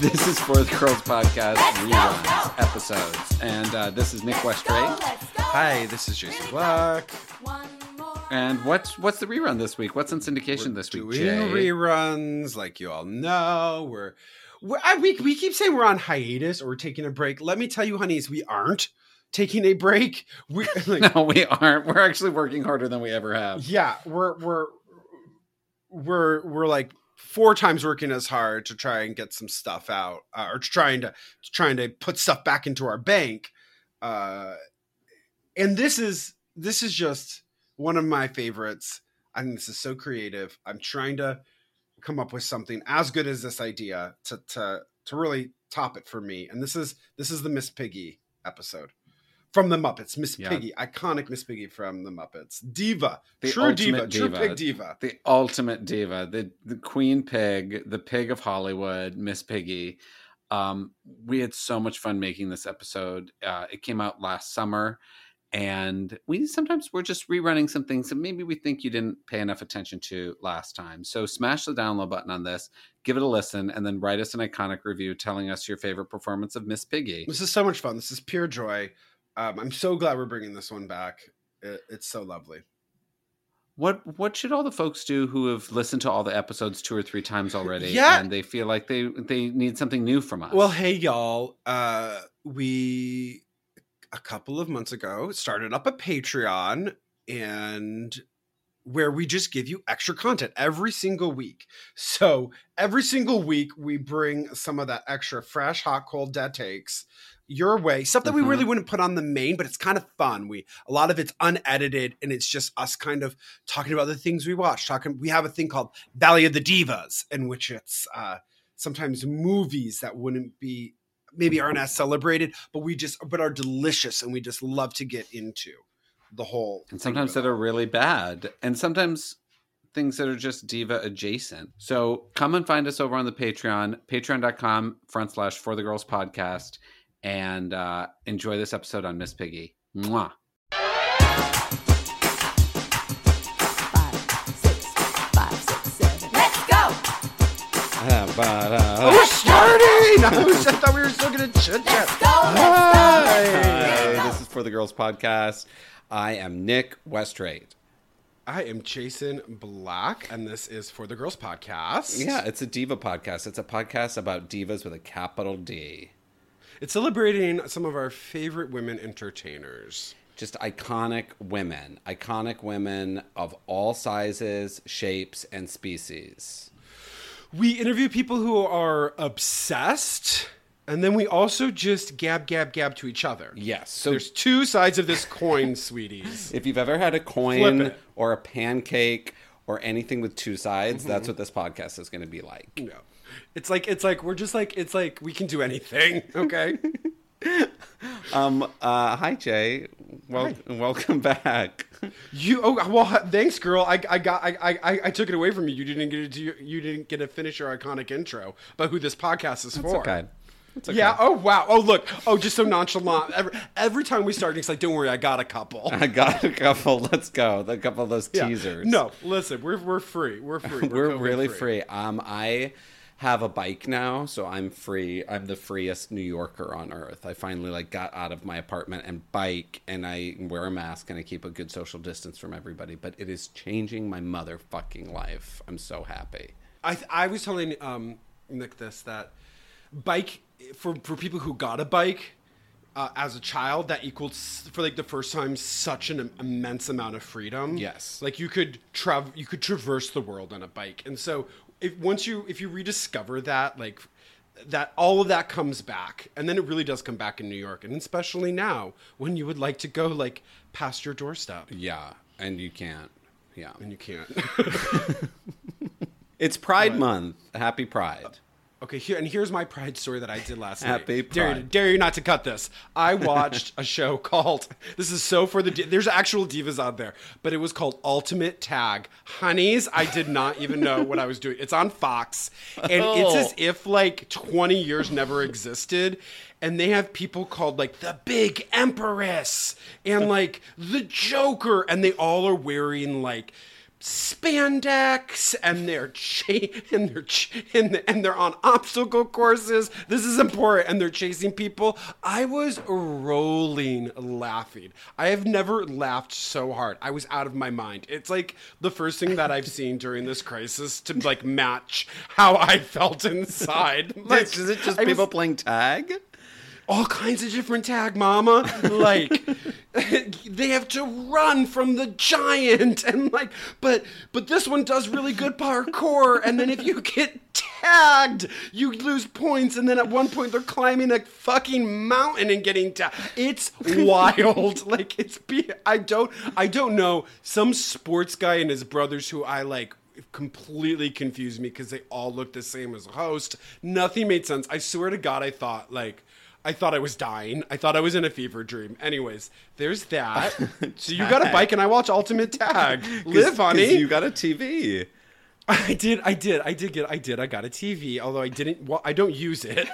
This is Fourth Girls Podcast reruns episodes, and this is Nick Westray. Hi, this is Juicy Black. And what's the rerun this week? What's in syndication this week? Doing reruns, like you all know. We keep saying we're on hiatus or we're taking a break. Let me tell you, honeys, we aren't taking a break. No, we aren't. We're actually working harder than we ever have. Yeah, we're like 4 times working as hard to try and get some stuff out, or trying to put stuff back into our bank. And this is just one of my favorites. I think this is so creative. I'm trying to come up with something as good as this idea to really top it for me. And this is the Miss Piggy episode from the Muppets. Piggy, iconic Miss Piggy from the Muppets. Diva, the true diva, true pig diva. The ultimate diva, the queen pig, the pig of Hollywood, Miss Piggy. We had so much fun making this episode. It came out last summer, and we're just rerunning some things that maybe we think you didn't pay enough attention to last time. So smash the download button on this, give it a listen, and then write us an iconic review telling us your favorite performance of Miss Piggy. This is so much fun. This is pure joy. I'm so glad we're bringing this one back. It's so lovely. What should all the folks do who have listened to all the episodes 2 or 3 times already, and they feel like they need something new from us? Well, hey, y'all. We, a couple of months ago, started up a Patreon, and where we just give you extra content every single week. So every single week, we bring some of that extra fresh, hot, cold, dead takes your way, stuff that we really wouldn't put on the main, but it's kind of fun. A lot of it's unedited, and it's just us kind of talking about the things we watch. We have a thing called Valley of the Divas, in which it's sometimes movies that maybe aren't as celebrated, but are delicious, and we just love to get into the whole. And sometimes that are really bad, and sometimes things that are just diva adjacent. So come and find us over on the Patreon, patreon.com/ForTheGirlsPodcast. And enjoy this episode on Miss Piggy. Mwah. 5, 6, 5, 6, 7. Let's go! We're starting! I thought we were still going to chit chat. Hi! This is For the Girls Podcast. I am Nick Westray. I am Jason Black, and this is For the Girls Podcast. Yeah, it's a diva podcast. It's a podcast about divas with a capital D. It's celebrating some of our favorite women entertainers. Just iconic women of all sizes, shapes, and species. We interview people who are obsessed, and then we also just gab to each other. Yes. So there's 2 sides of this coin, sweeties. If you've ever had a coin or a pancake or anything with 2 sides, that's what this podcast is going to be like. No. It's like we can do anything. Okay. Hi, Jay. Welcome back. Thanks, girl. I took it away from you. You didn't get to finish your iconic intro about who this podcast is for. Okay. It's okay. Yeah. Oh, wow. Oh, look. Oh, just so nonchalant. Every time we start, it's like, don't worry, I got a couple. Let's go. A couple of those teasers. No, listen, we're free. We're free. We're really free. I have a bike now, so I'm free. I'm the freest New Yorker on earth. I finally got out of my apartment and bike, and I wear a mask, and I keep a good social distance from everybody. But it is changing my motherfucking life. I'm so happy. I was telling Nick that bike. For people who got a bike as a child, that equaled for the first time such an immense amount of freedom. Yes, you could traverse the world on a bike, and so if you rediscover that, that all of that comes back, and then it really does come back in New York, and especially now when you would like to go past your doorstep. Yeah, and you can't. Yeah. And you can't. It's Pride Month. Happy Pride. Okay, here's my Pride story that I did last night. Happy Pride. Dare you not to cut this. I watched a show called, this is so for the, there's actual divas out there, but it was called Ultimate Tag. Honeys, I did not even know what I was doing. It's on Fox, and it's as if, like, 20 years never existed, and they have people called, like, the Big Empress, and, like, the Joker, and they all are wearing, like, spandex, and they're on obstacle courses. This is important, and they're chasing people. I was rolling laughing. I have never laughed so hard. I was out of my mind. It's like the first thing that I've seen during this crisis to like match how I felt inside. Like, is it just people playing tag? All kinds of different tag, mama. Like, they have to run from the giant. And like, but this one does really good parkour. And then if you get tagged, you lose points. And then at one point, they're climbing a fucking mountain and getting tagged. It's wild. Like, I don't know. Some sports guy and his brothers who I like, completely confused me because they all looked the same as a host. Nothing made sense. I swear to God, I thought I was dying. I thought I was in a fever dream. Anyways, there's that. So you got a bike and I watch Ultimate Tag. Live, honey. You got a TV. I got a TV, although I don't use it.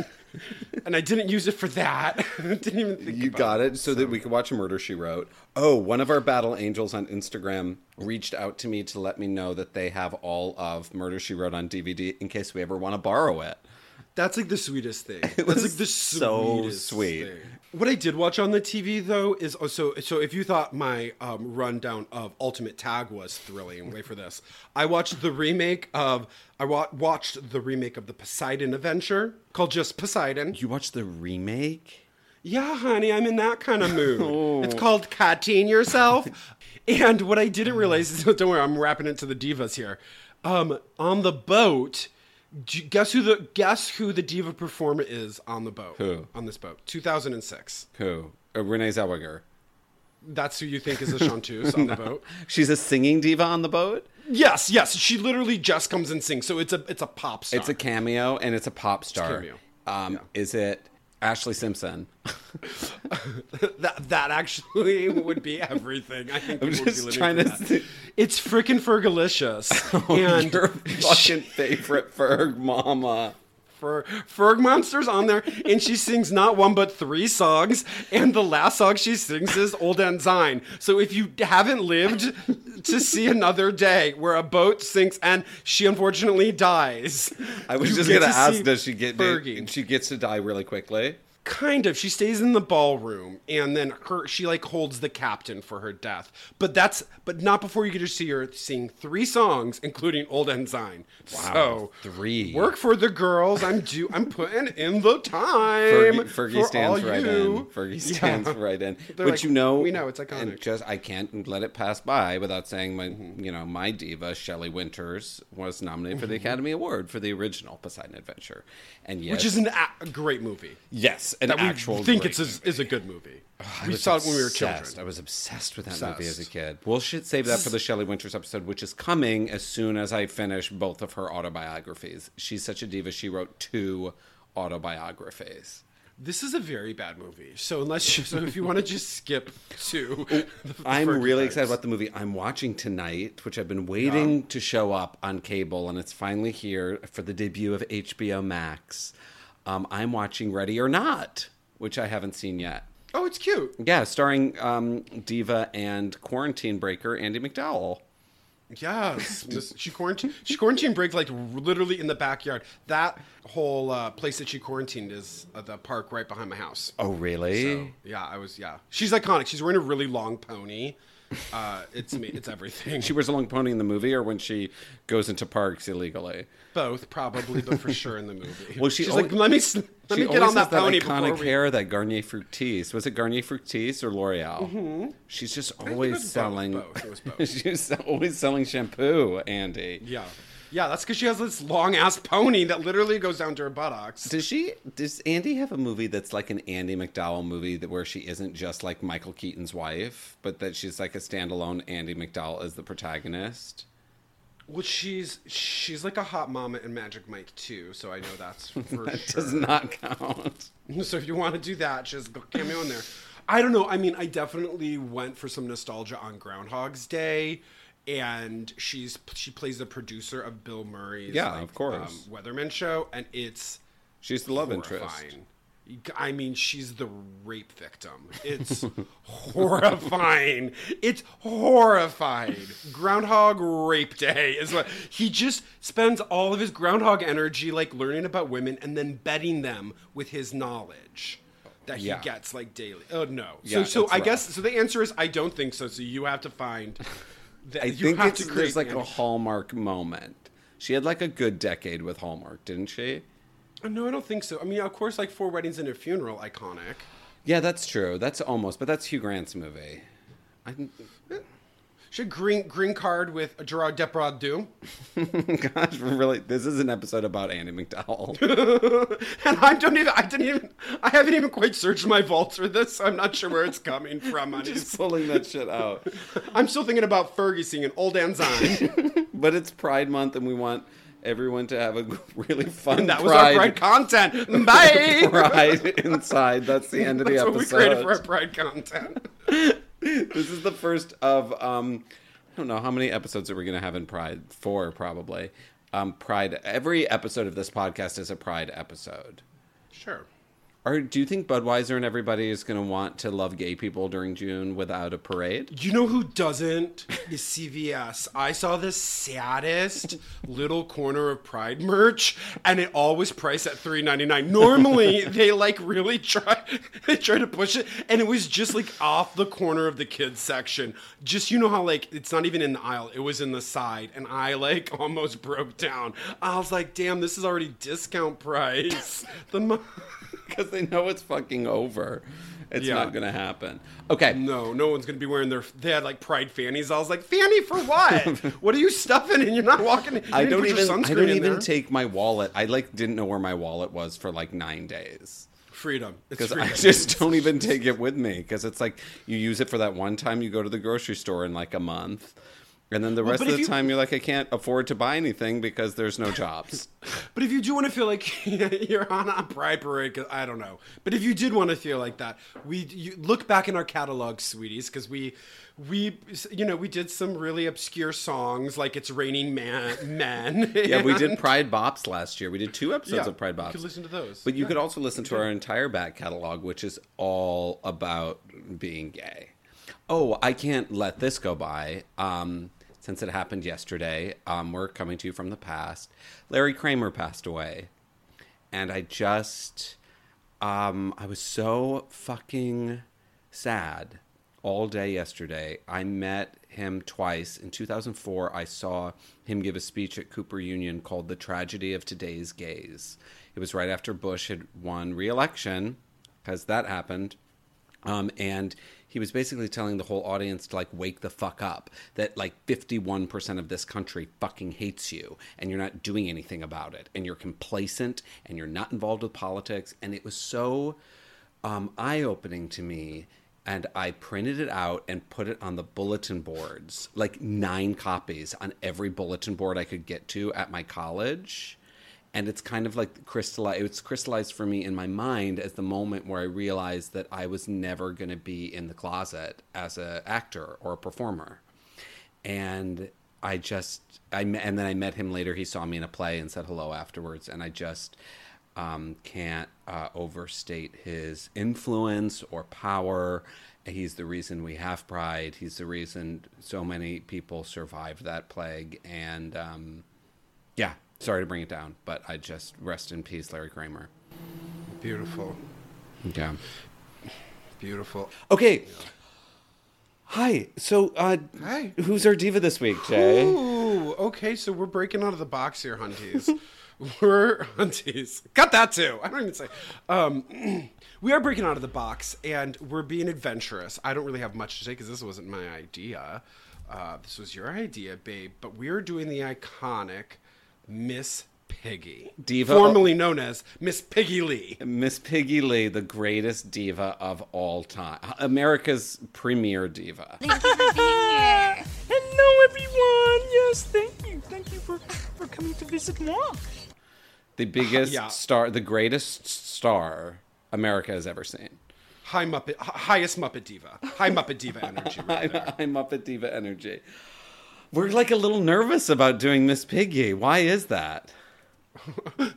And I didn't use it for that. Didn't even think you about got it so that we could watch Murder, She Wrote. Oh, one of our battle angels on Instagram reached out to me to let me know that they have all of Murder, She Wrote on DVD in case we ever want to borrow it. That's like the sweetest thing. It was That's so sweet. What I did watch on the TV, though, is also... So if you thought my rundown of Ultimate Tag was thrilling, wait for this. I watched the remake of... I watched the remake of the Poseidon Adventure called just Poseidon. You watched the remake? Yeah, honey, I'm in that kind of mood. Oh. It's called Catting Yourself. And what I didn't realize is... Don't worry, I'm wrapping it to the divas here. On the boat... Guess who the diva performer is on the boat? Who? On this boat. 2006. Who? Renee Zellweger. That's who you think is a chanteuse on the boat? She's a singing diva on the boat? Yes. She literally just comes and sings. So it's a pop star. It's a cameo and it's a pop star. Yeah. Is it Ashley Simpson? that actually would be everything. I think I'm just trying to. It's freaking Fergalicious. Oh, and your fucking favorite Ferg mama. Ferg Monster's on there, and she sings not one but three songs, and the last song she sings is Old Ensign. So if you haven't lived to see another day where a boat sinks and she unfortunately dies. I was just going to ask, does she get Fergie? She gets to die really quickly? Kind of. She stays in the ballroom, and then she like holds the captain for her death. But not before you get to see her sing three songs, including Old Ensign. Wow, so, three. Work for the girls. I'm putting in the time. Fergie stands right in. But like, you know, we know it's iconic. And just I can't let it pass by without saying my diva Shelley Winters was nominated for the Academy Award for the original Poseidon Adventure, and yes, which is a great movie. Yes. I think it's a good movie. We saw it when we were children. I was obsessed with that movie as a kid. We'll save that for the Shelley Winters episode, which is coming as soon as I finish both of her autobiographies. She's such a diva. She wrote 2 autobiographies. This is a very bad movie. So if you want to just skip to... I'm really excited about the movie I'm watching tonight, which I've been waiting to show up on cable, and it's finally here for the debut of HBO Max. I'm watching Ready or Not, which I haven't seen yet. Oh, it's cute. Yeah, starring diva and quarantine breaker Andie MacDowell. Yes, she quarantine breaks like literally in the backyard. That whole place that she quarantined is the park right behind my house. Oh, really? So, she's iconic. She's wearing a really long pony. It's everything. She wears a long pony in the movie or when she goes into parks illegally? Both, probably, but for sure in the movie. Well, she's only, like, let me get on that pony before iconic hair, that Garnier Fructis. Was it Garnier Fructis or L'Oreal? Mm-hmm. She's just always selling... Both. It was both. She's always selling shampoo, Andy. Yeah. Yeah, that's because she has this long-ass pony that literally goes down to her buttocks. Does Andie have a movie that's like an Andie MacDowell movie that where she isn't just like Michael Keaton's wife, but that she's like a standalone Andie MacDowell as the protagonist? Well, she's like a hot mama in Magic Mike too, so I know that's for sure. Does not count. So if you want to do that, just cameo in there. I don't know. I mean, I definitely went for some nostalgia on Groundhog's Day. And she plays the producer of Bill Murray's Weatherman show, and she's the love interest. I mean, she's the rape victim. It's horrifying. It's horrifying. Groundhog Rape Day is what he just spends all of his groundhog energy like learning about women and then betting them with his knowledge that he gets like daily. Oh no. Yeah, so I guess so the answer is I don't think so. So you have to find I think there's like a Hallmark moment. She had like a good decade with Hallmark, didn't she? No, I don't think so. I mean, of course, like Four Weddings and a Funeral, iconic. Yeah, that's true. That's almost, but that's Hugh Grant's movie. She had green Card with Gerard Depardieu. Gosh, really, this is an episode about Andie MacDowell. And I haven't even quite searched my vaults for this, so I'm not sure where it's coming from. I'm just pulling that shit out. I'm still thinking about Fergie singing Old Ensign. But it's Pride Month, and we want everyone to have a really fun and that Pride. Was our Pride content. Bye! Pride inside. That's the end of the episode. That's what we created for our Pride content. This is the first of, I don't know how many episodes that we're going to have in Pride. 4, probably. Pride. Every episode of this podcast is a Pride episode. Sure. Do you think Budweiser and everybody is going to want to love gay people during June without a parade? You know who doesn't is CVS. I saw the saddest little corner of Pride merch, and it all was priced at $3.99. Normally, they like really try to push it, and it was just like off the corner of the kids section. Just you know how like it's not even in the aisle; it was in the side, and I like almost broke down. I was like, "Damn, this is already discount price." Because they know it's fucking over. It's not going to happen. Okay. No one's going to be wearing they had like Pride fannies. I was like, fanny for what? What are you stuffing in? You're not walking. I don't even take my wallet. I like didn't know where my wallet was for like 9 days. Freedom. Because I just don't even take it with me. Because it's like you use it for that one time you go to the grocery store in like a month. And then the rest of the time, you're like, I can't afford to buy anything because there's no jobs. But if you do want to feel like you're on a Pride parade, I don't know. But if you did want to feel like that, you look back in our catalog, sweeties, because we did some really obscure songs like It's Raining Men. Yeah, we did Pride Bops last year. We did 2 episodes of Pride Bops. You could listen to those. But you could also listen to our entire back catalog, which is all about being gay. Oh, I can't let this go by. Since it happened yesterday, we're coming to you from the past. Larry Kramer passed away. And I just, I was so fucking sad all day yesterday. I met him twice. In 2004, I saw him give a speech at Cooper Union called The Tragedy of Today's Gays. It was right after Bush had won re-election, because that happened. And he was basically telling the whole audience to, like, wake the fuck up, that, like, 51% of this country fucking hates you, and you're not doing anything about it, and you're complacent, and you're not involved with politics. And it was so eye-opening to me, and I printed it out and put it on the bulletin boards, like 9 copies on every bulletin board I could get to at my college. And it's kind of like crystallized for me in my mind as the moment where I realized that I was never going to be in the closet as an actor or a performer. And then I met him later. He saw me in a play and said hello afterwards. And I just can't overstate his influence or power. He's the reason we have Pride. He's the reason so many people survived that plague. And sorry to bring it down, but I just rest in peace, Larry Kramer. Beautiful. Yeah. Beautiful. Okay. Yeah. Hi. So, who's our diva this week, Jay? Ooh, okay, so we're breaking out of the box here, hunties. We're hunties. Got that, too. I don't even say. We are breaking out of the box, and we're being adventurous. I don't really have much to say because this wasn't my idea. This was your idea, babe. But we are doing the iconic Miss Piggy. Diva. Formerly known as Miss Piggy Lee. Miss Piggy Lee, the greatest diva of all time. America's premier diva. Thank you for being here. Hello, everyone. Yes, thank you. Thank you for coming to visit Mark. The biggest star, the greatest star America has ever seen. High Muppet, highest Muppet diva. High Muppet diva energy right there. High Muppet diva energy. We're like a little nervous about doing Miss Piggy. Why is that?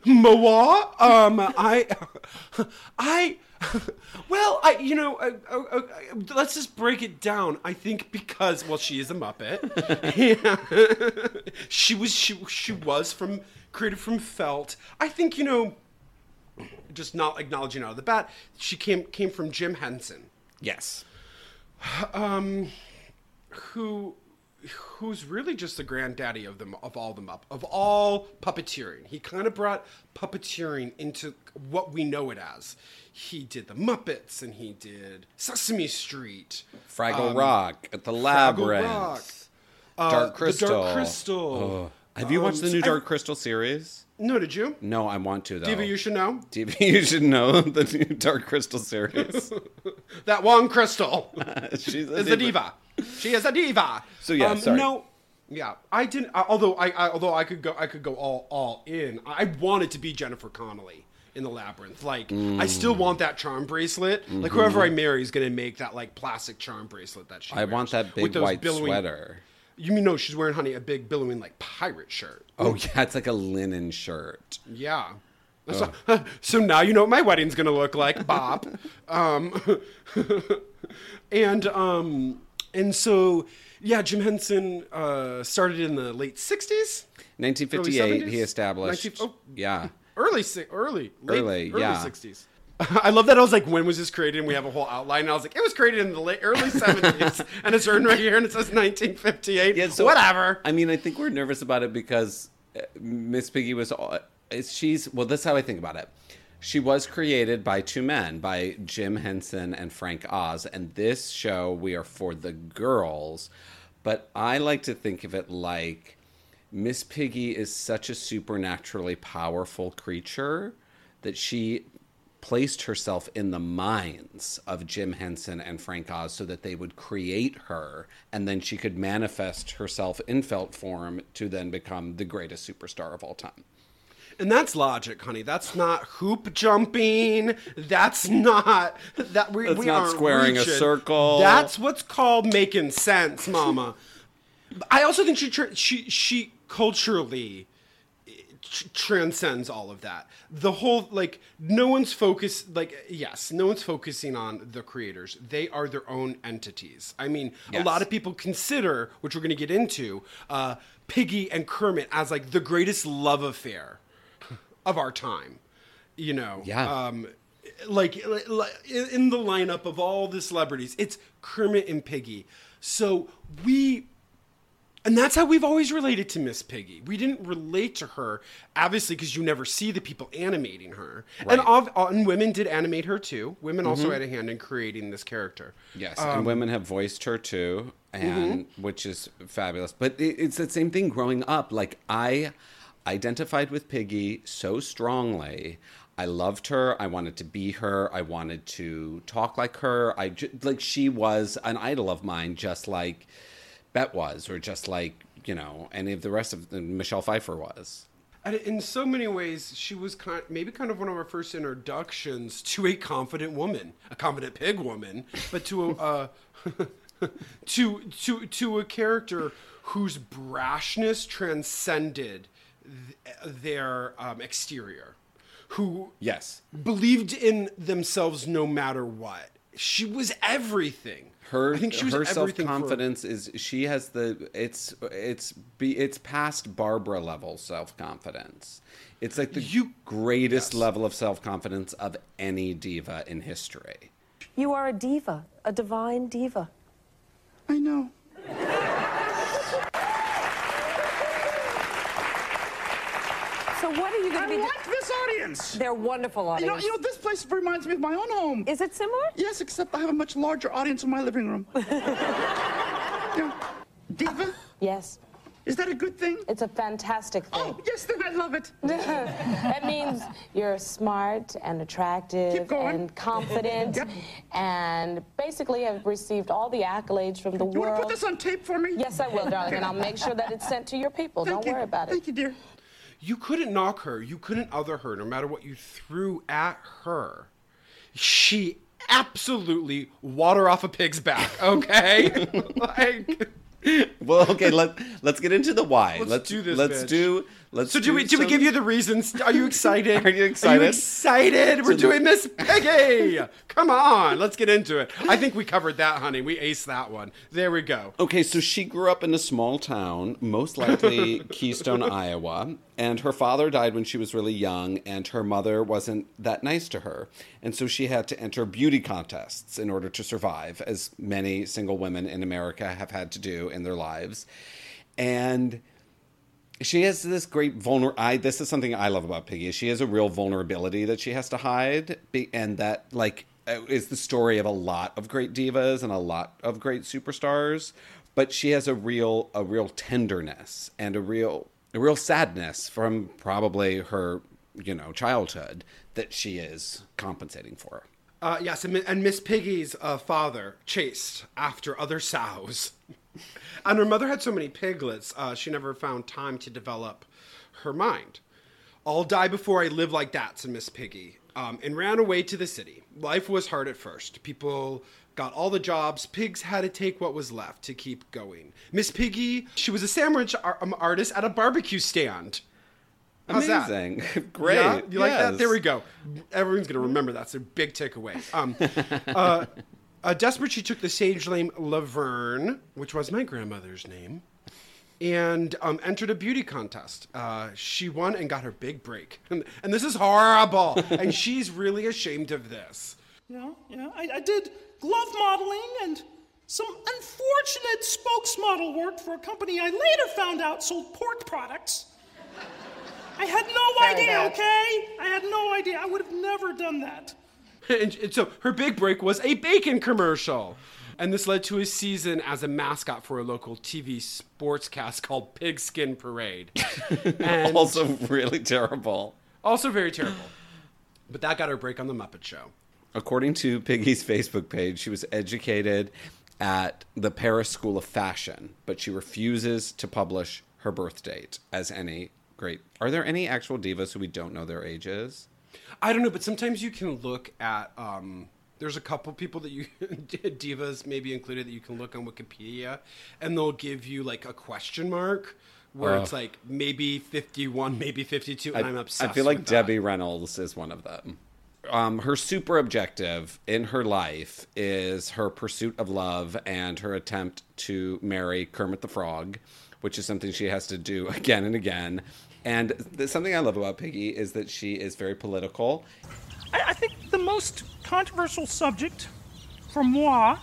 Moi? Let's just break it down. I think because, well, she is a Muppet. She was from, created from felt. I think, just not acknowledging out of the bat, she came from Jim Henson. Yes. Who's really just the granddaddy of all puppeteering. He kind of brought puppeteering into what we know it as. He did the Muppets and he did Sesame Street, Fraggle Rock, the Labyrinth, Dark Crystal. The Dark Crystal. Oh. Have you watched the new Dark Crystal series? No, did you? No, I want to though. Diva, you should know. Diva, you should know the new Dark Crystal series. That Wong Crystal is a diva. She is a diva. So yeah, sorry. No, yeah, I didn't. Although I could go all in. I wanted to be Jennifer Connelly in the Labyrinth. Like, I still want that charm bracelet. Mm-hmm. Like, whoever I marry is gonna make that like plastic charm bracelet that she. I wears. Want that big white sweater. You mean no? She's wearing, honey, a big billowing like pirate shirt. Oh yeah, it's like a linen shirt. Yeah. Oh. So now you know what my wedding's gonna look like, Bob. And so, yeah, Jim Henson started in the late 60s. 1958, he established. Early 60s. I love that. I was like, when was this created? And we have a whole outline. And I was like, it was created in the early 70s. And it's written right here, and it says 1958. Yeah, so whatever. I mean, I think we're nervous about it because Miss Piggy was... that's how I think about it. She was created by two men, by Jim Henson and Frank Oz. And this show, we are for the girls. But I like to think of it like Miss Piggy is such a supernaturally powerful creature that she placed herself in the minds of Jim Henson and Frank Oz so that they would create her. And then she could manifest herself in felt form to then become the greatest superstar of all time. And that's logic, honey. That's not hoop jumping. That's not that we not squaring reaching. A circle. That's what's called making sense, Mama. I also think she culturally transcends all of that. The whole no one's focusing on the creators. They are their own entities. I mean, yes. A lot of people consider, which we're going to get into, Piggy and Kermit as like the greatest love affair of our time, in the lineup of all the celebrities, it's Kermit and Piggy. So and that's how we've always related to Miss Piggy. We didn't relate to her, obviously, because you never see the people animating her. Right. And women did animate her, too. Women also had a hand in creating this character. Yes, and women have voiced her, too, and which is fabulous. But it's that same thing growing up. Like, I identified with Piggy so strongly. I loved her. I wanted to be her. I wanted to talk like her. She was an idol of mine, just like Bette was, or just like, any of the rest of Michelle Pfeiffer was. And in so many ways, she was kind of one of our first introductions to a confident woman, a confident pig woman, but to a character whose brashness transcended their exterior, who believed in themselves no matter what. She was everything. Her self-confidence is past Barbara level self-confidence. It's like the greatest level of self-confidence of any diva in history. You are a diva, a divine diva. I know. So what are you going to do? I like this audience. They're wonderful audience. This place reminds me of my own home. Is it similar? Yes, except I have a much larger audience in my living room. Diva? Yes. Is that a good thing? It's a fantastic thing. Oh, yes, then I love it. That means you're smart and attractive and confident yep. and basically have received all the accolades from the world. You want to put this on tape for me? Yes, I will, darling, and I'll make sure that it's sent to your people. Don't worry about it. Thank you, dear. You couldn't knock her. You couldn't other her, no matter what you threw at her. She absolutely water off a pig's back, okay? Like... Well, okay, let's get into the why. Let's do this. Do we give you the reasons? Are you excited? Are you excited? We're doing Miss Piggy. Come on, let's get into it. I think we covered that, honey. We aced that one. There we go. Okay, so she grew up in a small town, most likely Keystone, Iowa, and her father died when she was really young, and her mother wasn't that nice to her, and so she had to enter beauty contests in order to survive, as many single women in America have had to do in their lives. And she has this great vulnerability. This is something I love about Piggy. She has a real vulnerability that she has to hide, and that, like, is the story of a lot of great divas and a lot of great superstars. But she has a real tenderness and a real sadness from probably her, you know, childhood that she is compensating for. Yes, and Miss Piggy's father chased after other sows. And her mother had so many piglets, she never found time to develop her mind. I'll die before I live like that, said Miss Piggy, and ran away to the city. Life was hard at first. People got all the jobs. Pigs had to take what was left to keep going. Miss Piggy, she was a sandwich artist at a barbecue stand. How's amazing. That? Great. Yeah? You like that? There we go. Everyone's going to remember that's a big takeaway. Desperate, she took the stage name Laverne, which was my grandmother's name, and entered a beauty contest. She won and got her big break. And this is horrible. And she's really ashamed of this. Yeah. I did glove modeling and some unfortunate spokesmodel work for a company I later found out sold pork products. I had no idea, okay? I had no idea. I would have never done that. And so her big break was a bacon commercial. And this led to a season as a mascot for a local TV sportscast called Pigskin Parade. And also really terrible. Also very terrible. But that got her break on The Muppet Show. According to Piggy's Facebook page, she was educated at the Paris School of Fashion, but she refuses to publish her birth date as any great... Are there any actual divas who we don't know their ages? I don't know, but sometimes you can look at, there's a couple people that you, divas maybe included, that you can look on Wikipedia, and they'll give you, like, a question mark, where it's like, maybe 51, maybe 52, and I'm obsessed with I feel like Debbie Reynolds is one of them. Her super objective in her life is her pursuit of love and her attempt to marry Kermit the Frog, which is something she has to do again and again. And something I love about Piggy is that she is very political. I think the most controversial subject for moi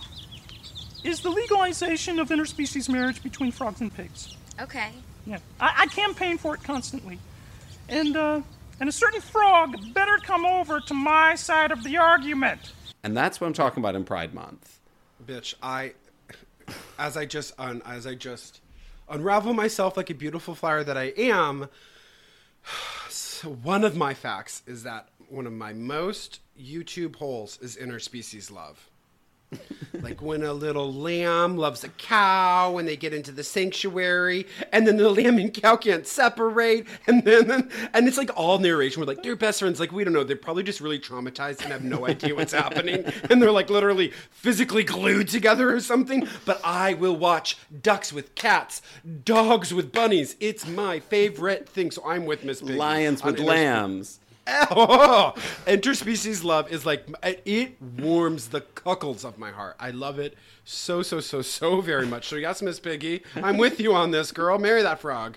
is the legalization of interspecies marriage between frogs and pigs. Okay. Yeah, I campaign for it constantly. And a certain frog better come over to my side of the argument. And that's what I'm talking about in Pride Month. Bitch, as I just unravel myself like a beautiful flower that I am. So one of my facts is that one of my most YouTube holes is interspecies love. Like when a little lamb loves a cow and they get into the sanctuary and then the lamb and cow can't separate. And it's like all narration. We're like, they're best friends. Like, we don't know. They're probably just really traumatized and have no idea what's happening. And they're like literally physically glued together or something. But I will watch ducks with cats, dogs with bunnies. It's my favorite thing. So I'm with Miss Piggy. Lions with lambs. Oh, interspecies love is like, it warms the cuckles of my heart. I love it so very much. So yes, Miss Piggy, I'm with you on this, girl. Marry that frog.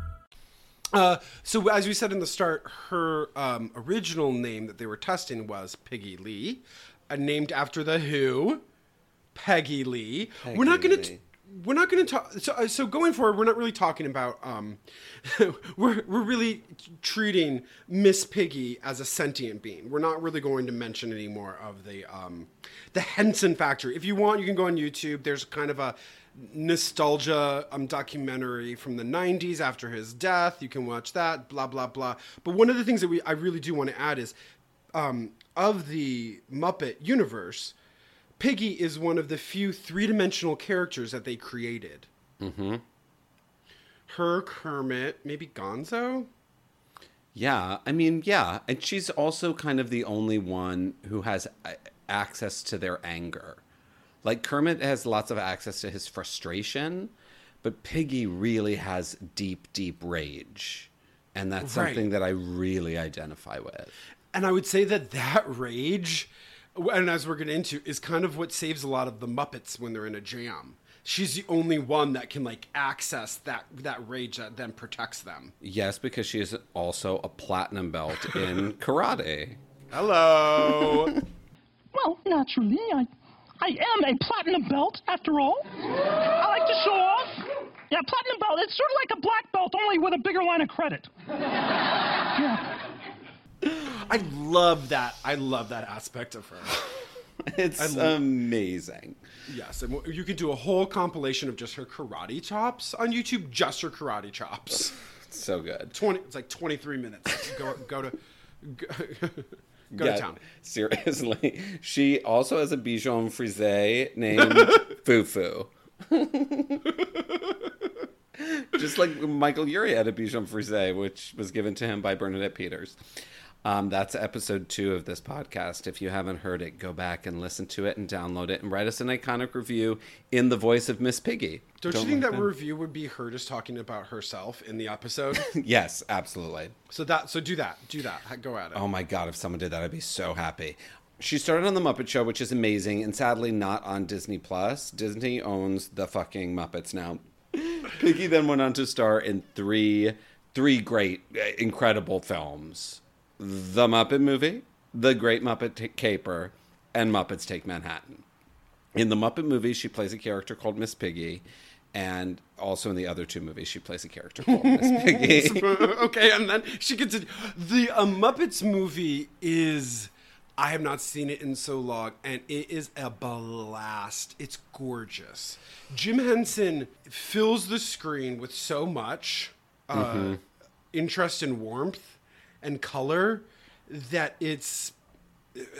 So as we said in the start, her original name that they were testing was Piggy Lee, named after the Who, Peggy Lee. We're not going to talk. So going forward, we're not really talking about. We're really treating Miss Piggy as a sentient being. We're not really going to mention any more of the Henson factor. If you want, you can go on YouTube. There's kind of a nostalgia documentary from the 90s after his death. You can watch that. Blah blah blah. But one of the things that I really do want to add is, of the Muppet universe, Piggy is one of the few three-dimensional characters that they created. Mm-hmm. Her, Kermit, maybe Gonzo? Yeah, I mean, yeah. And she's also kind of the only one who has access to their anger. Like, Kermit has lots of access to his frustration, but Piggy really has deep, deep rage. And that's something that I really identify with. And I would say that rage, and as we're getting into, is kind of what saves a lot of the Muppets when they're in a jam. She's the only one that can like access that rage that then protects them. Yes, because she is also a platinum belt in karate. Hello. Well, naturally, I am a platinum belt after all. I like to show off. Yeah, platinum belt. It's sort of like a black belt, only with a bigger line of credit. Yeah. I love that aspect of her. It's amazing. Yes, and you could do a whole compilation of just her karate chops on YouTube. Just her karate chops. So good. It's like 23 minutes. Go to town. Seriously, she also has a Bichon Frise named Fufu. Just like Michael Urie had a Bichon Frise, which was given to him by Bernadette Peters. That's episode 2 of this podcast. If you haven't heard it, go back and listen to it and download it and write us an iconic review in the voice of Miss Piggy. Don't you think that review would be her just talking about herself in the episode? Yes, absolutely. So do that. Go at it. Oh my God, if someone did that, I'd be so happy. She started on The Muppet Show, which is amazing, and sadly not on Disney Plus. Disney owns the fucking Muppets now. Piggy then went on to star in three great, incredible films. The Muppet Movie, The Great Muppet Caper, and Muppets Take Manhattan. In The Muppet Movie, she plays a character called Miss Piggy, and also in the other two movies, she plays a character called Miss Piggy. Okay, and then she gets it. The Muppets Movie is... I have not seen it in so long, and it is a blast. It's gorgeous. Jim Henson fills the screen with so much interest and warmth and color that it's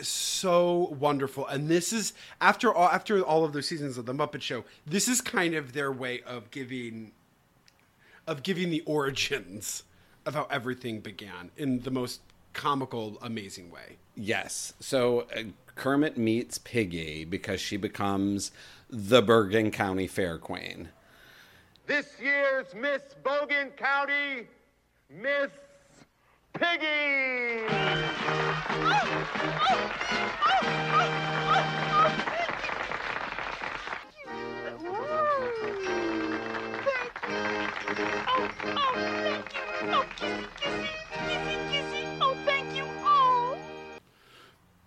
so wonderful. And this is after all of those seasons of The Muppet Show, this is kind of their way of giving the origins of how everything began in the most comical, amazing way. Yes. So Kermit meets Piggy because she becomes the Bergen County Fair Queen. This year's Miss Bergen County, Miss Piggy!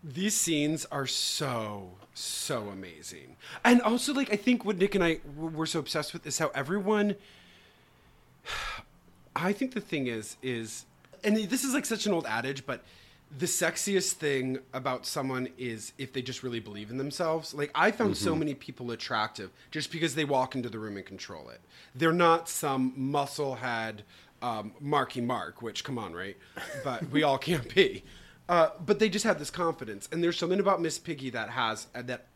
These scenes are so amazing. And also, like, I think what Nick and I were so obsessed with is how everyone... I think the thing is... And this is like such an old adage, but the sexiest thing about someone is if they just really believe in themselves. Like, I found so many people attractive just because they walk into the room and control it. They're not some musclehead Marky Mark, which, come on, right? But we all can't be. But they just have this confidence. And there's something about Miss Piggy that has that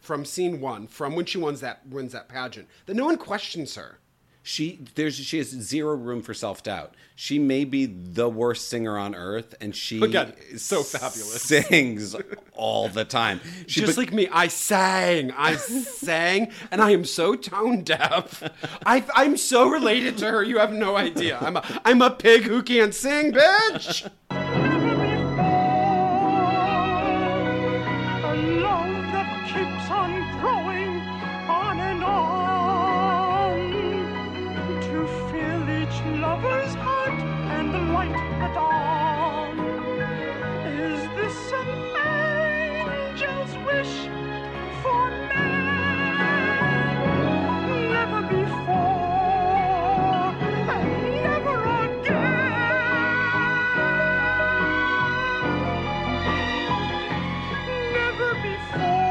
from scene one, from when she wins that pageant, that no one questions her. She has zero room for self-doubt. She may be the worst singer on earth, and she is so fabulous. Sings all the time. Like me, I sang, and I am so tone deaf. I'm so related to her, you have no idea. I'm a pig who can't sing, bitch! A love that keeps on growing on and on. lover's heart and the light at dawn. Is this an angel's wish for man? Never before and never again. Never before.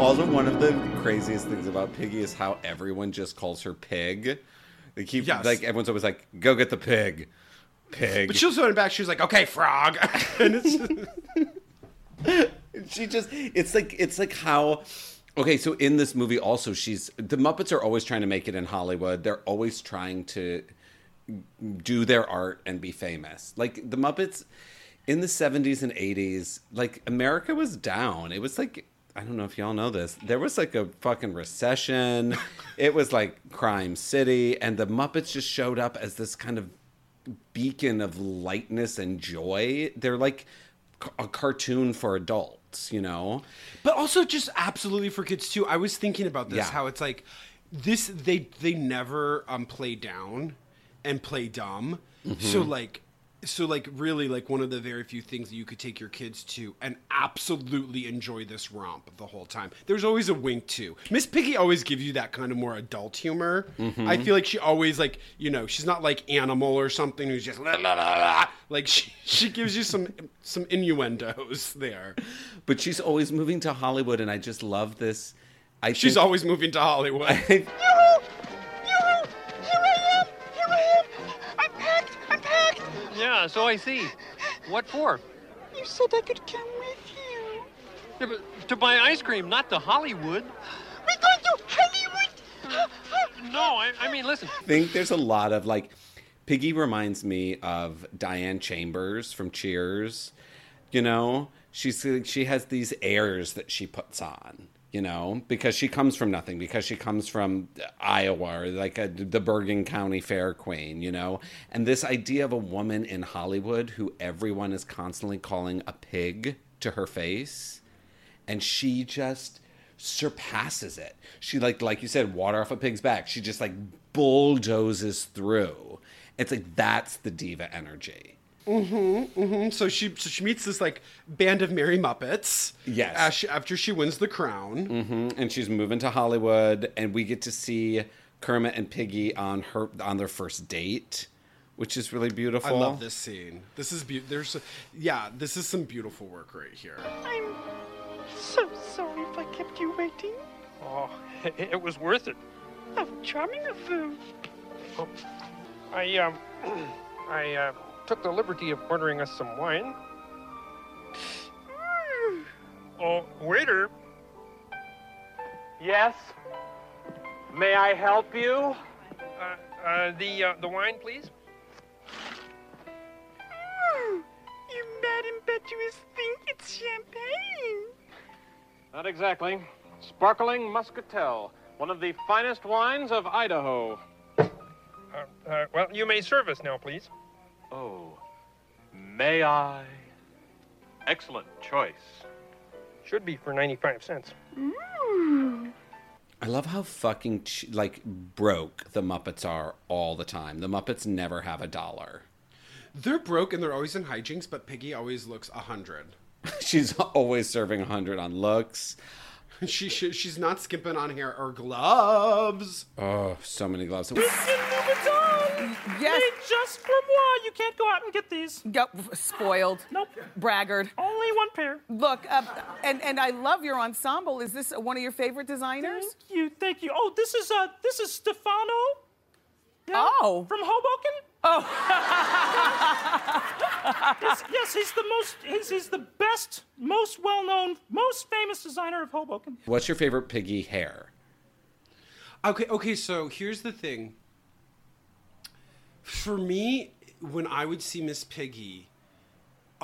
Also, one of the craziest things about Piggy is how everyone just calls her Pig. They keep, like, everyone's always like, go get the pig. Pig. But she was going back, she was like, okay, frog. And it's she just, it's like how, okay, so in this movie also, the Muppets are always trying to make it in Hollywood. They're always trying to do their art and be famous. Like, the Muppets in the 70s and 80s, like, America was down. It was like, I don't know if y'all know this. There was like a fucking recession. It was like Crime City. And the Muppets just showed up as this kind of beacon of lightness and joy. They're like a cartoon for adults, you know? But also just absolutely for kids too. I was thinking about this, how it's like this, they never play down and play dumb. Mm-hmm. So, really, like, one of the very few things that you could take your kids to and absolutely enjoy this romp the whole time. There's always a wink, too. Miss Piggy always gives you that kind of more adult humor. Mm-hmm. I feel like she always, like, you know, she's not, like, Animal or something who's just, la, la, la, la. Like, she gives you some innuendos there. But she's always moving to Hollywood, and I just love this. She's always moving to Hollywood. Yeah, so I see. What for? You said I could come with you. Yeah, but to buy ice cream, not to Hollywood. We're going to Hollywood. No, I mean, listen. I think there's a lot of, like, Piggy reminds me of Diane Chambers from Cheers. You know, she has these airs that she puts on, you know, because she comes from nothing, because she comes from Iowa or like the Bergen County Fair queen, you know, and this idea of a woman in Hollywood who everyone is constantly calling a pig to her face, and she just surpasses it. She like you said, water off a pig's back. She just like bulldozes through. It's like that's the diva energy. Mm-hmm, mm-hmm. So she meets this, like, band of merry Muppets. Yes. After she wins the crown. Mm-hmm. And she's moving to Hollywood, and we get to see Kermit and Piggy on their first date, which is really beautiful. I love this scene. This is beautiful. This is some beautiful work right here. I'm so sorry if I kept you waiting. Oh, it was worth it. How charming of you. Oh, I took the liberty of ordering us some wine. Oh, waiter. Yes? May I help you? The wine, please. You mad impetuous think it's champagne. Not exactly. Sparkling Muscatel, one of the finest wines of Idaho. Well, you may serve us now, please. Oh, may I? Excellent choice. Should be for 95 cents. Ooh. I love how fucking broke the Muppets are all the time. The Muppets never have a dollar. They're broke and they're always in hijinks, but Piggy always looks 100. She's always serving 100 on looks. She's not skimping on hair or gloves. Oh, so many gloves. Yes. Made just for moi. You can't go out and get these. Yep. Spoiled. Nope. Braggart. Only one pair. Look, and I love your ensemble. Is this one of your favorite designers? Thank you. Oh, this is Stefano. Yeah, oh. From Hoboken. Oh. yes, he's the best, most well-known, most famous designer of Hoboken. What's your favorite Piggy hair? Okay, so here's the thing. For me, when I would see Miss Piggy,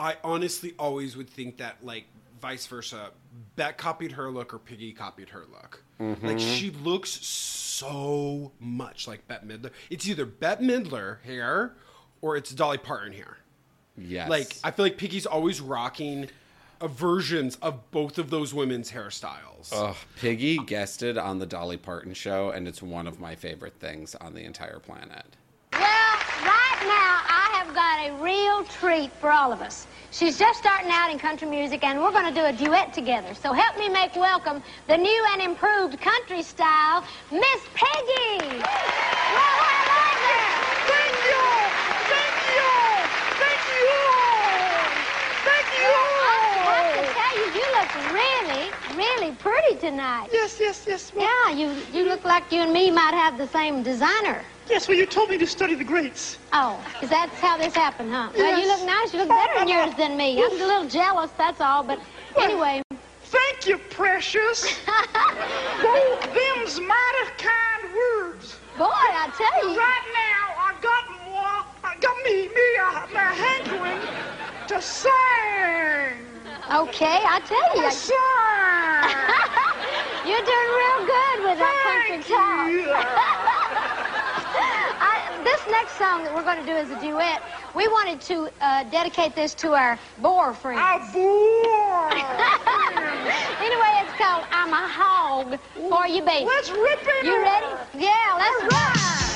I honestly always would think that, like, vice versa, Bette copied her look or Piggy copied her look. Mm-hmm. Like, she looks so much like Bette Midler. It's either Bette Midler hair or it's Dolly Parton hair. Yes. Like, I feel like Piggy's always rocking versions of both of those women's hairstyles. Ugh, Piggy guested on the Dolly Parton show, and it's one of my favorite things on the entire planet. Well, right now, I have got a real treat for all of us. She's just starting out in country music, and we're going to do a duet together. So help me make welcome the new and improved country style, Miss Piggy! Well, really pretty tonight. Yes. Well, yeah, you look like you and me might have the same designer. Yes, well, you told me to study the greats. Oh, because that's how this happened, huh? Yes. Well, you look nice. You look better in yours than me. I'm a little jealous, that's all, but anyway. Thank you, precious. Oh, them's mighty kind words. Boy, I tell you. Right now, I got me hankering to sing. Okay, I tell you. Yes, sir. You're doing real good with that country talk. This next song that we're going to do is a duet. We wanted to dedicate this to our boar friends. Our boar. Anyway, it's called I'm a Hog for You Baby. Let's rip it. You ready? Yeah, let's ride.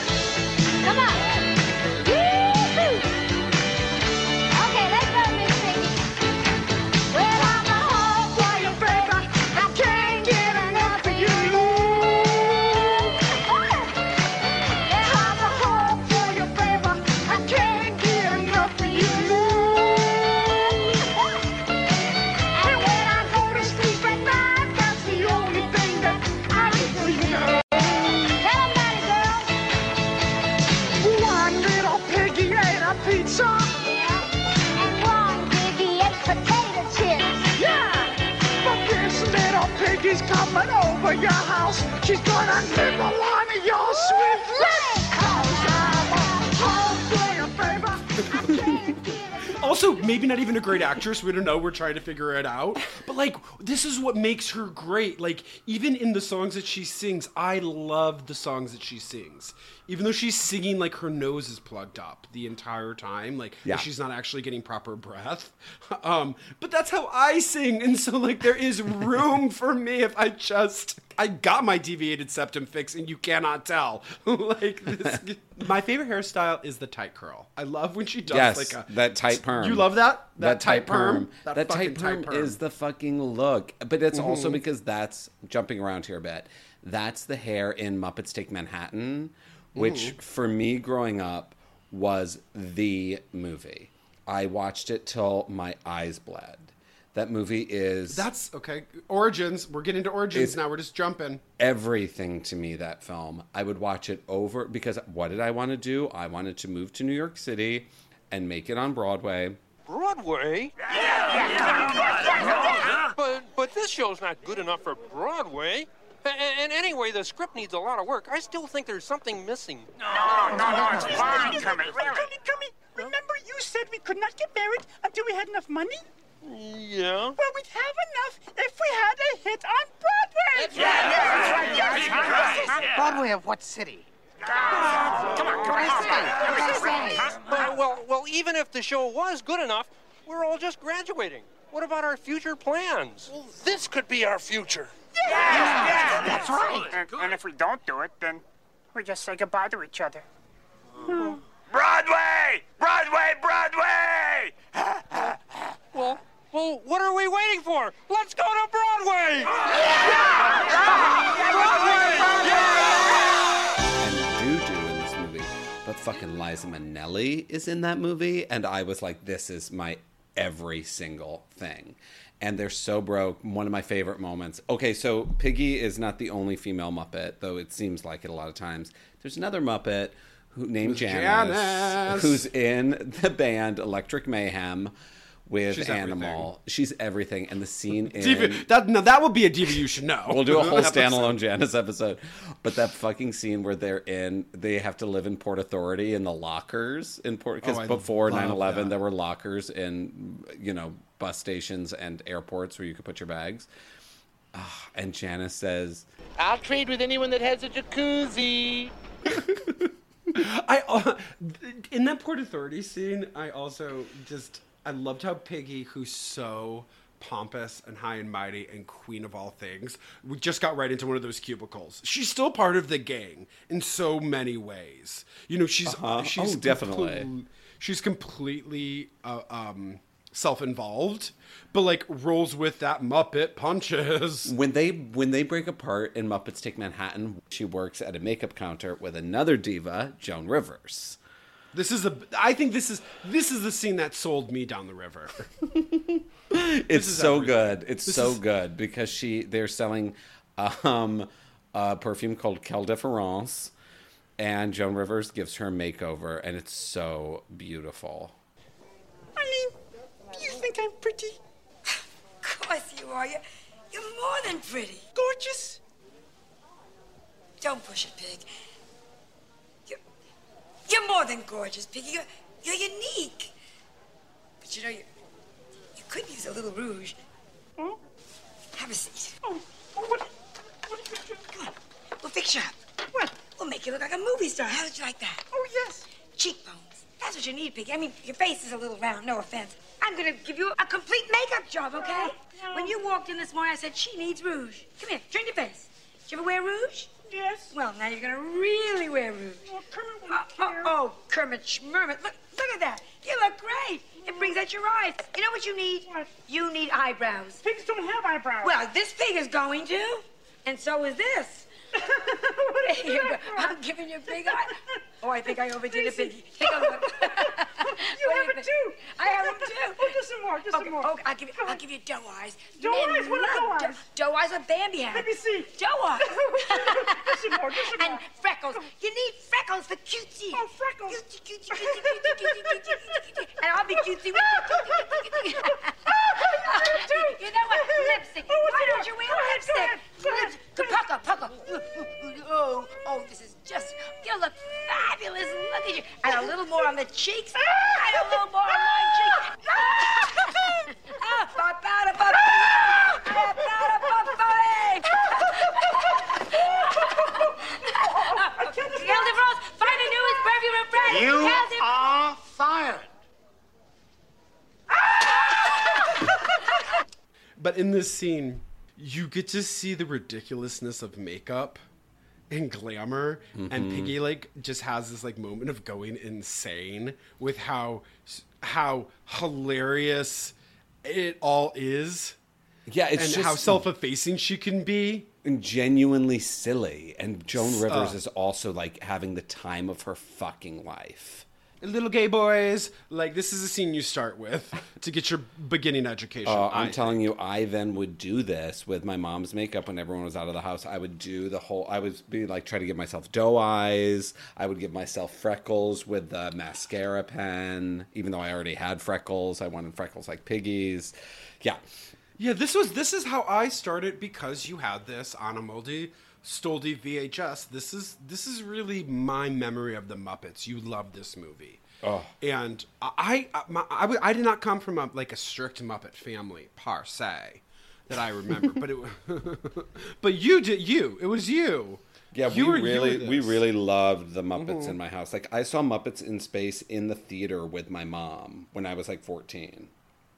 Come on. Coming over your house, she's gonna nibble on your sweet lips. 'Cause I'm a hog for you, baby. I can't get enough. Also, maybe not even a great actress. We don't know. We're trying to figure it out. But like, this is what makes her great. Like, even in the songs that she sings, I love the songs that she sings. Even though she's singing like her nose is plugged up the entire time, like she's not actually getting proper breath. But that's how I sing. And so like there is room for me if I got my deviated septum fixed and you cannot tell. Like this. My favorite hairstyle is the tight curl. I love when she does that tight perm. You love that? That tight perm. That tight perm is the fucking look. But it's also because that's jumping around here a bit. That's the hair in Muppets Take Manhattan, which for me growing up was the movie. I watched it till my eyes bled. That movie is... That's, okay, origins. We're getting to origins now. We're just jumping. Everything to me, that film. I would watch it over because what did I want to do? I wanted to move to New York City and make it on Broadway. Broadway? Yeah. But this show's not good enough for Broadway. And anyway, the script needs a lot of work. I still think there's something missing. No, it's fine, Kermit. Kermit, remember you said we could not get married until we had enough money? Yeah. Well, we'd have enough if we had a hit on Broadway. That's right. On Broadway of what city? Come on. Well, even if the show was good enough, we're all just graduating. What about our future plans? Well, this could be our future. Yeah. That's right. And if we don't do it, then we just say goodbye to each other. Broadway! Well, what are we waiting for? Let's go to Broadway! Yeah! Broadway! But fucking Liza Minnelli is in that movie, and I was like, this is my every single thing. And they're so broke. One of my favorite moments. Okay, so Piggy is not the only female Muppet, though it seems like it a lot of times. There's another Muppet named Janice, who's in the band Electric Mayhem, with she's Animal. Everything. She's everything. And the scene in... that would be a DV you should know. We'll do a whole standalone Janice episode. But that fucking scene where they're in... They have to live in Port Authority in the lockers in Port... Because before 9/11, there were lockers in, you know, bus stations and airports where you could put your bags. And Janice says... I'll trade with anyone that has a jacuzzi. In that Port Authority scene, I also just... I loved how Piggy, who's so pompous and high and mighty and queen of all things, we just got right into one of those cubicles. She's still part of the gang in so many ways. You know, she's definitely she's completely self-involved, but like rolls with that Muppet punches. When they break apart in Muppets Take Manhattan, she works at a makeup counter with another diva, Joan Rivers. I think this is the scene that sold me down the river. It's so good. It's so good because they're selling a perfume called Quelle Différence, and Joan Rivers gives her a makeover, and it's so beautiful. I mean, you think I'm pretty? Of course you are. You're more than pretty. Gorgeous. Don't push it, Pig. You're more than gorgeous, Piggy. You're unique. But you know, you could use a little rouge. Mm? Have a seat. Oh, what are you going to do? Come on. We'll fix you up. What? We'll make you look like a movie star. How would you like that? Oh, yes. Cheekbones. That's what you need, Piggy. I mean, your face is a little round, no offense. I'm going to give you a complete makeup job, okay? No. When you walked in this morning, I said, she needs rouge. Come here, turn your face. Do you ever wear rouge? Yes. Well, now you're going to really wear rouge. Well, Kermit won't care. Oh, Kermit Schmermit. Look at that. You look great. It brings out your eyes. You know what you need? What? You need eyebrows. Pigs don't have eyebrows. Well, this pig is going to, and so is this. What is I'm giving you a big eye. Oh, I think I overdid it, Piggy. Take a look. You have it, too. I have them, too. Oh, just some more. Just some more. Okay, I'll give you doe eyes. Doe eyes? What are doe eyes? Doe eyes with Bambi eyes. Let me see. Doe eyes. just some more. And freckles. You need freckles for cutesy. Oh, freckles. Cutesy. And I'll be cutesy with you. You know what? Lipstick. Why don't you wear lipstick? Pucker. Oh, this is just, you look fabulous. Look at you. And a little more on the cheeks. And a little more on my cheeks. You are fired. But in this scene, you get to see the ridiculousness of makeup and glamour, and Piggy like just has this like moment of going insane with how hilarious it all is. Yeah, it's and just how self-effacing she can be. And genuinely silly. And Joan Rivers is also like having the time of her fucking life. Little gay boys, like this is a scene you start with to get your beginning education. I'm telling you, I then would do this with my mom's makeup when everyone was out of the house. I would do the whole. I would be like try to give myself doe eyes. I would give myself freckles with the mascara pen, even though I already had freckles. I wanted freckles like Piggy's. Yeah. This is how I started because you had this on a moldy. Stoldy VHS. This is really my memory of the Muppets. You love this movie, and I did not come from a strict Muppet family per se that I remember, but you did. It was you. Yeah, we really loved the Muppets in my house. Like I saw Muppets in Space in the theater with my mom when I was like 14.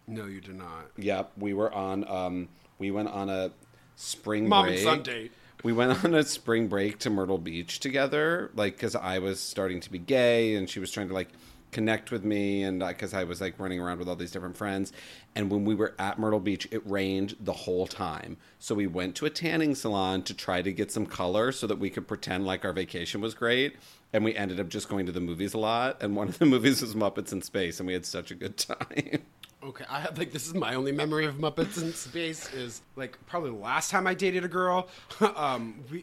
No, you did not. Yep, we were on. We went on a spring mom break. And son date. We went on a spring break to Myrtle Beach together, like, because I was starting to be gay, and she was trying to, like, connect with me, and because I was, like, running around with all these different friends. And when we were at Myrtle Beach, it rained the whole time. So we went to a tanning salon to try to get some color so that we could pretend like our vacation was great. And we ended up just going to the movies a lot. And one of the movies was Muppets in Space, and we had such a good time. Oh, okay. I have, like, this is my only memory of Muppets in Space is, like, probably the last time I dated a girl.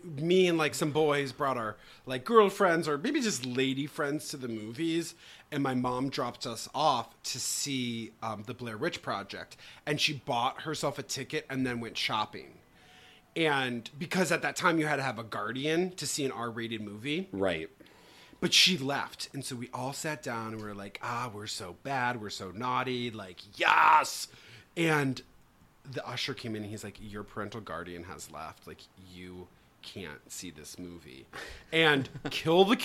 Me and, like, some boys brought our, like, girlfriends or maybe just lady friends to the movies. And my mom dropped us off to see the Blair Witch Project. And she bought herself a ticket and then went shopping. And because at that time you had to have a guardian to see an R-rated movie. Right. But she left. And so we all sat down and we were like, ah, we're so bad. We're so naughty. Like, yes. And the usher came in and he's like, your parental guardian has left. Like, you can't see this movie. And kill the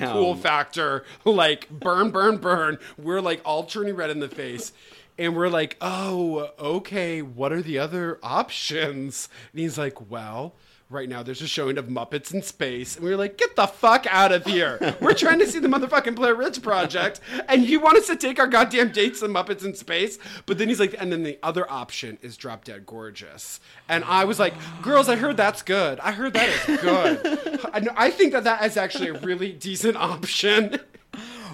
cool factor. Like, burn, burn, burn. We're like all turning red in the face. And we're like, oh, okay, what are the other options? And he's like, well, right now there's a showing of Muppets in Space. And we were like, get the fuck out of here. We're trying to see the motherfucking Blair Witch Project. And you want us to take our goddamn dates to Muppets in Space? But then he's like, and then the other option is Drop Dead Gorgeous. And I was like, girls, I heard that's good. I heard that is good. I think that that is actually a really decent option.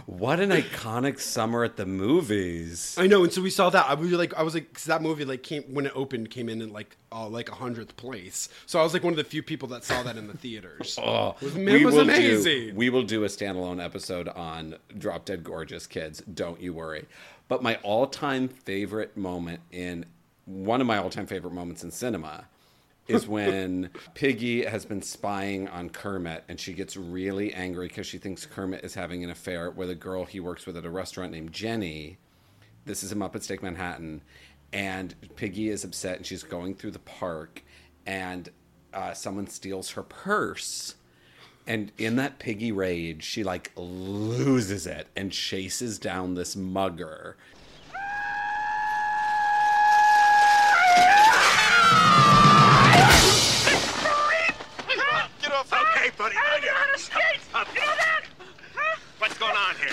What an iconic summer at the movies. I know, and so we saw that. I was like, cause that movie like came when it opened, came in like 100th place. So I was like one of the few people that saw that in the theaters. Oh, it was amazing. We will do a standalone episode on Drop Dead Gorgeous, kids. Don't you worry. But my all-time favorite moment in cinema is when Piggy has been spying on Kermit and she gets really angry because she thinks Kermit is having an affair with a girl he works with at a restaurant named Jenny. This is in Muppets Take Manhattan. And Piggy is upset and she's going through the park and someone steals her purse. And in that Piggy rage, she like loses it and chases down this mugger. What's going on here?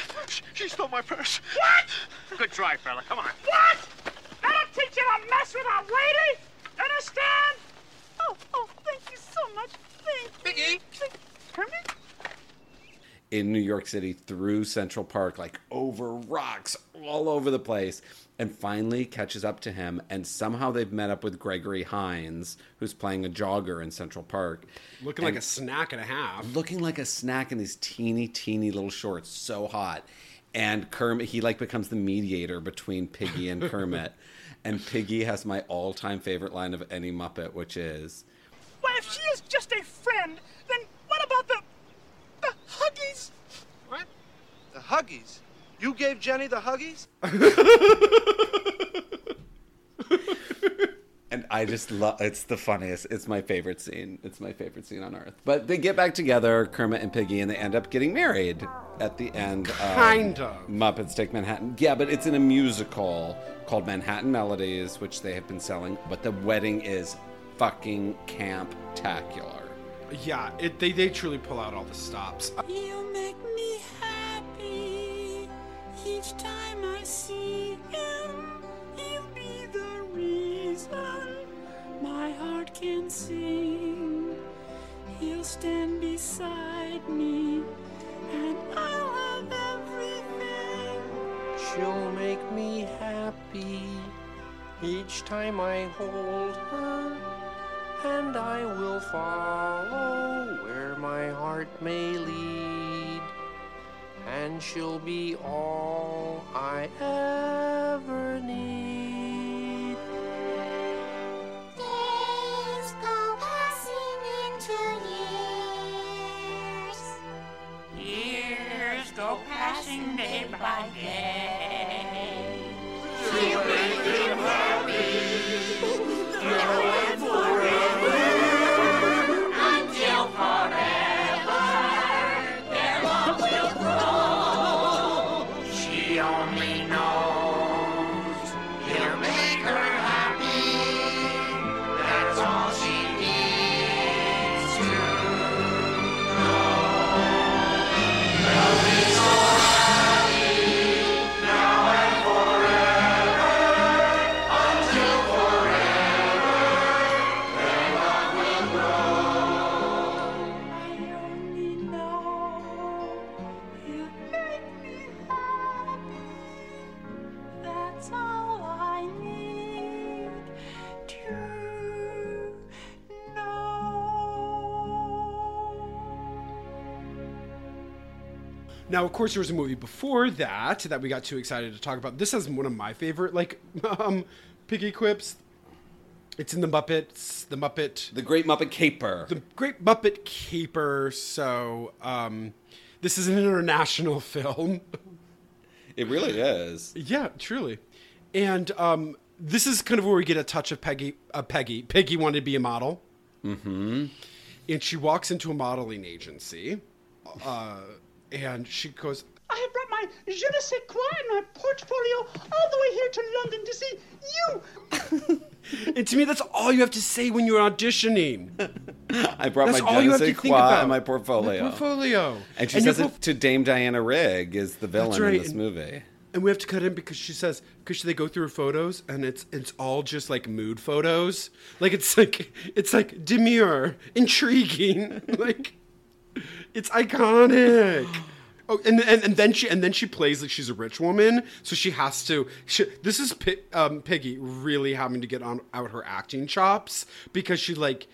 She stole my purse. What? Good try, fella. Come on. What? That'll teach you to mess with our lady? Understand? Oh, thank you so much. Thank you. Biggie. Kermit? In New York City, through Central Park, like over rocks, all over the place, and finally catches up to him, and somehow they've met up with Gregory Hines, who's playing a jogger in Central Park. Looking like a snack and a half. Looking like a snack in these teeny, teeny little shorts, so hot. And Kermit, he like becomes the mediator between Piggy and Kermit. And Piggy has my all-time favorite line of any Muppet, which is, well, if she is just a friend, then what about the Huggies? What? The Huggies? You gave Jenny the Huggies? And I just love, it's the funniest. It's my favorite scene. It's my favorite scene on earth. But they get back together, Kermit and Piggy, and they end up getting married at the end of Muppets Take Manhattan. Yeah, but it's in a musical called Manhattan Melodies, which they have been selling. But the wedding is fucking camp-tacular. Yeah, they truly pull out all the stops. You make me happy each time I see him. He'll be the reason my heart can sing. He'll stand beside me and I'll have everything. She'll make me happy each time I hold her. And I will follow where my heart may lead, and she'll be all I ever need. Days go passing into years. Years go passing day by day. You make him happy. No. Now, of course, there was a movie before that that we got too excited to talk about. This is one of my favorite, like, piggy quips. It's in The Muppets, The Great Muppet Caper. The Great Muppet Caper. So, this is an international film. It really is. Yeah, truly. And this is kind of where we get a touch of Peggy. Peggy wanted to be a model. Mm-hmm. And she walks into a modeling agency. And she goes, I have brought my je ne sais quoi and my portfolio all the way here to London to see you. And to me, that's all you have to say when you're auditioning. I brought that's my je ne sais quoi and my portfolio. And she says it to Dame Diana Rigg is the villain in this movie. And we have to cut in because she says, because they go through her photos and it's all just like mood photos. Like it's like demure, intriguing, like. It's iconic. Oh, and then she plays like she's a rich woman, so she has to. This is Piggy really having to get out her acting chops because she like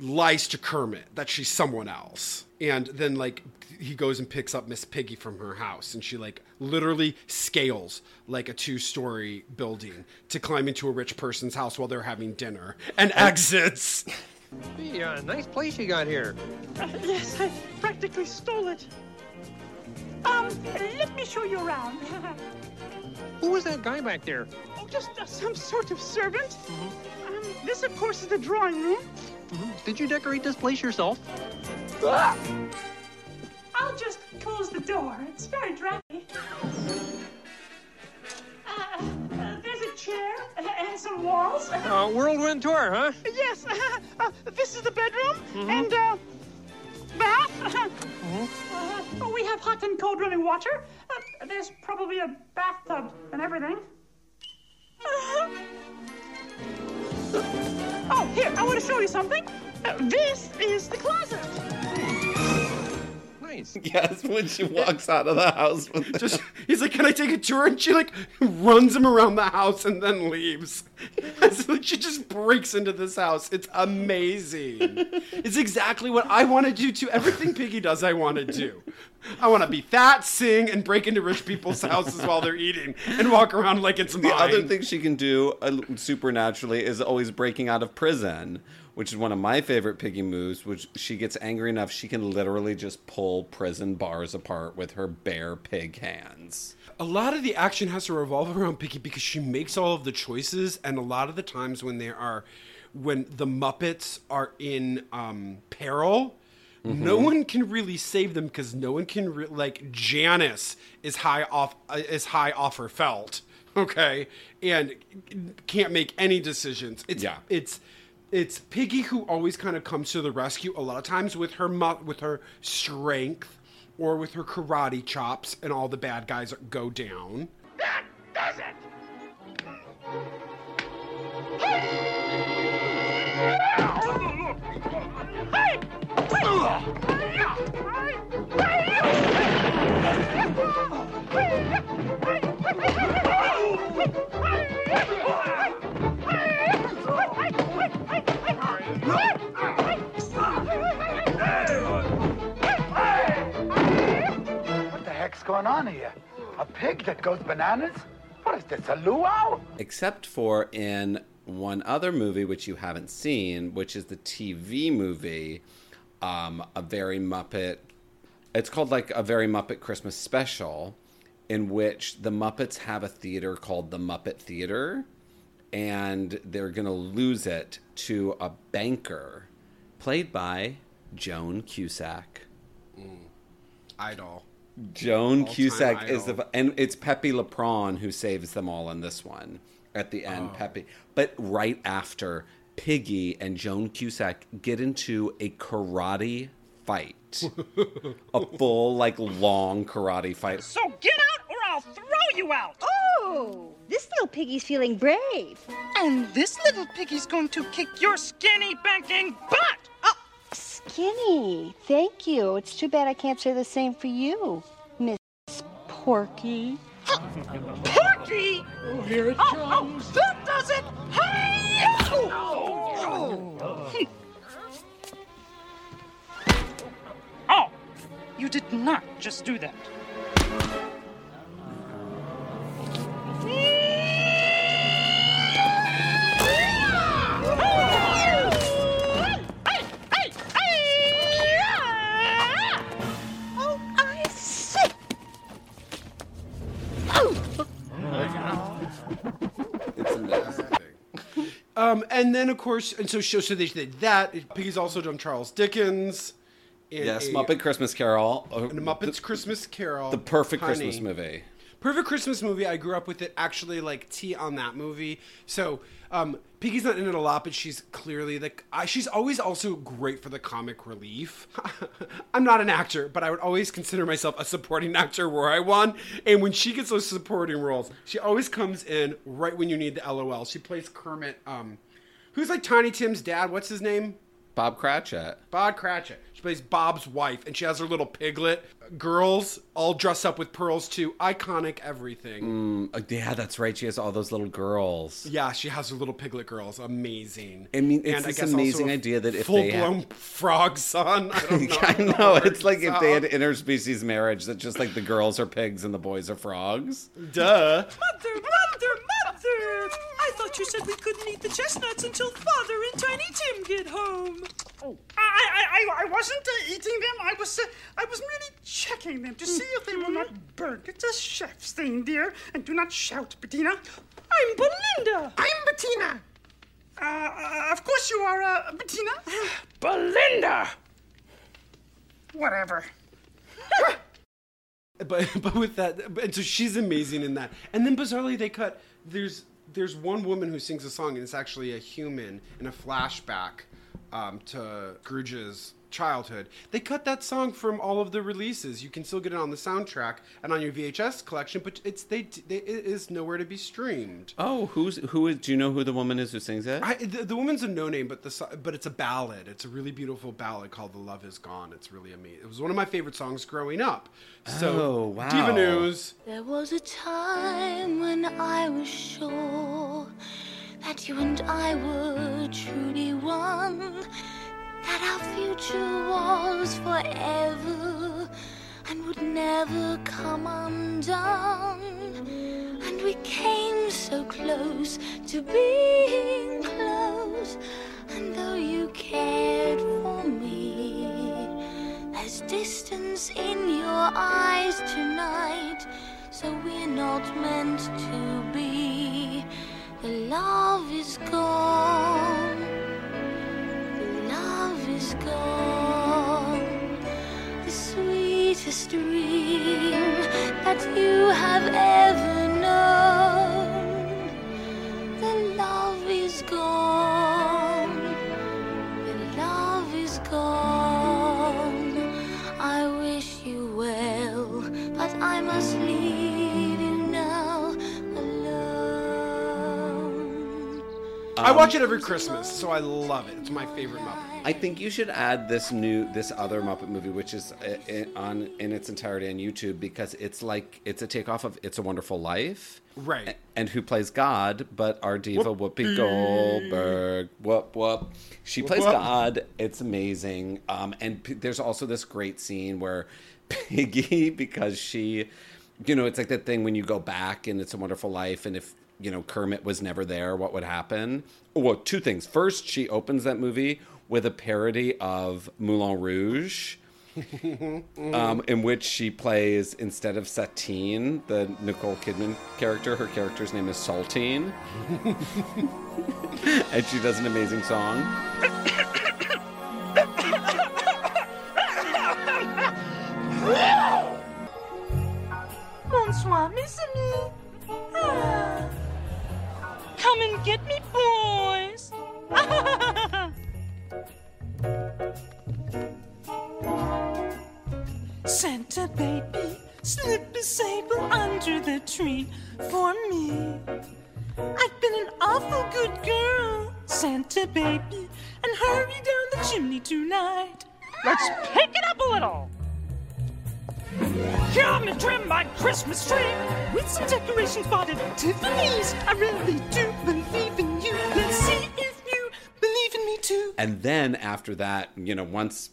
lies to Kermit that she's someone else, and then like he goes and picks up Miss Piggy from her house, and she like literally scales like a 2-story building to climb into a rich person's house while they're having dinner, and exits. Gee, nice place you got here. Yes, I practically stole it. Let me show you around. Who was that guy back there? Oh, just some sort of servant. Mm-hmm. This, of course, is the drawing room. Mm-hmm. Did you decorate this place yourself? Ah! I'll just close the door. It's very dry. Chair and some walls. Whirlwind tour, huh? Yes. This is the bedroom mm-hmm. and bath. Mm-hmm. We have hot and cold running water. There's probably a bathtub and everything. Oh, here, I want to show you something. This is the closet. Yes, when she walks out of the house with just he's like, can I take a tour? And she like runs him around the house and then leaves. So she just breaks into this house. It's amazing. It's exactly what I want to do too. Everything Piggy does, I want to do. I want to be fat, sing, and break into rich people's houses while they're eating and walk around like it's mine. The other thing she can do supernaturally is always breaking out of prison, which is one of my favorite Piggy moves, which she gets angry enough, she can literally just pull prison bars apart with her bare pig hands. A lot of the action has to revolve around Piggy because she makes all of the choices, and a lot of the times when the Muppets are in peril, mm-hmm. no one can really save them because no one can like Janice is high off her felt, okay, and can't make any decisions. It's Piggy who always kind of comes to the rescue a lot of times with her strength or with her karate chops, and all the bad guys go down. That does it! What the heck's going on here? A pig that goes bananas? What is this, a luau? Except for in one other movie which you haven't seen, which is the TV movie, a very Muppet. It's called like a very Muppet Christmas special, in which the Muppets have a theater called the Muppet Theater. And they're going to lose it to a banker played by Joan Cusack. Mm. Idol. Joan Cusack is the... And it's Pepe Le Pew who saves them all in this one. At the end, oh. Pepe. But right after, Piggy and Joan Cusack get into a karate fight. A full, like, long karate fight. So get out or I'll throw you out! Oh! This little piggy's feeling brave. And this little piggy's going to kick your skinny banking butt! Oh. Skinny, thank you. It's too bad I can't say the same for you, Miss Porky. Porky? Oh, here it comes. Oh, that does it! Hey! Oh. Oh, you did not just do that. And then, of course, and so they did that. Piggy's also done Charles Dickens. Muppet Christmas Carol. And Muppet's Christmas Carol. The perfect Christmas movie. Perfect Christmas movie. I grew up with it. Actually, like, tea on that movie. So, Piggy's not in it a lot, but she's clearly she's always also great for the comic relief. I'm not an actor, but I would always consider myself a supporting actor where I won. And when she gets those supporting roles, she always comes in right when you need the LOL. She plays Kermit, who's like Tiny Tim's dad. What's his name? Bob Cratchit. Bob Cratchit. She plays Bob's wife, and she has her little piglet girls all dressed up with pearls too. Iconic everything. Yeah, that's right. She has all those little girls. Yeah, she has her little piglet girls. Amazing. I mean, it's this amazing idea that if they full-blown frog son. I don't know. I know. It's like if they had interspecies marriage, that just like the girls are pigs and the boys are frogs. Duh. Mother! I thought you said we couldn't eat the chestnuts until Father and Tiny Tim get home. Oh, I wasn't eating them. I was merely checking them to see if they were not burnt. It's a chef's thing, dear. And do not shout, Bettina. I'm Belinda. I'm Bettina. Of course you are, Bettina. Belinda. Whatever. But with that, and so she's amazing in that. And then bizarrely, they cut. There's one woman who sings a song, and it's actually a human in a flashback to Scrooge's childhood. They cut that song from all of the releases. You can still get it on the soundtrack and on your VHS collection, but it is nowhere to be streamed. Oh, who is? Do you know who the woman is who sings it? The woman's a no name, but it's a ballad. It's a really beautiful ballad called "The Love Is Gone." It's really amazing. It was one of my favorite songs growing up. So, oh wow! Diva News. There was a time when I was sure that you and I were truly one. That our future was forever and would never come undone. And we came so close to being close. And though you cared for me, there's distance in your eyes tonight. So we're not meant to be. The love is gone. Is gone. The sweetest dream that you have ever known. The love is gone. The love is gone. I wish you well, but I must leave you now alone. I watch it every Christmas, so I love it. It's my favorite Muppet. I think you should add this other Muppet movie, which is in its entirety on YouTube, because it's a takeoff of "It's a Wonderful Life," right? And who plays God? But our diva Whoopi Goldberg, she plays God. It's amazing. And there's also this great scene where Piggy, because she, you know, it's like that thing when you go back and "It's a Wonderful Life," and if you know Kermit was never there, what would happen? Well, two things. First, she opens that movie with a parody of Moulin Rouge, in which she plays, instead of Satine, the Nicole Kidman character, her character's name is Saltine. And she does an amazing song. Bonsoir, mes amis. Ah. Come and get me, boys. Santa baby, slip a sable under the tree for me. I've been an awful good girl, Santa baby, and hurry down the chimney tonight. Let's pick it up a little. Come and trim my Christmas tree with some decorations bought at Tiffany's. I really do believe in you. Let's see if you believe in me too. And then after that, you know, once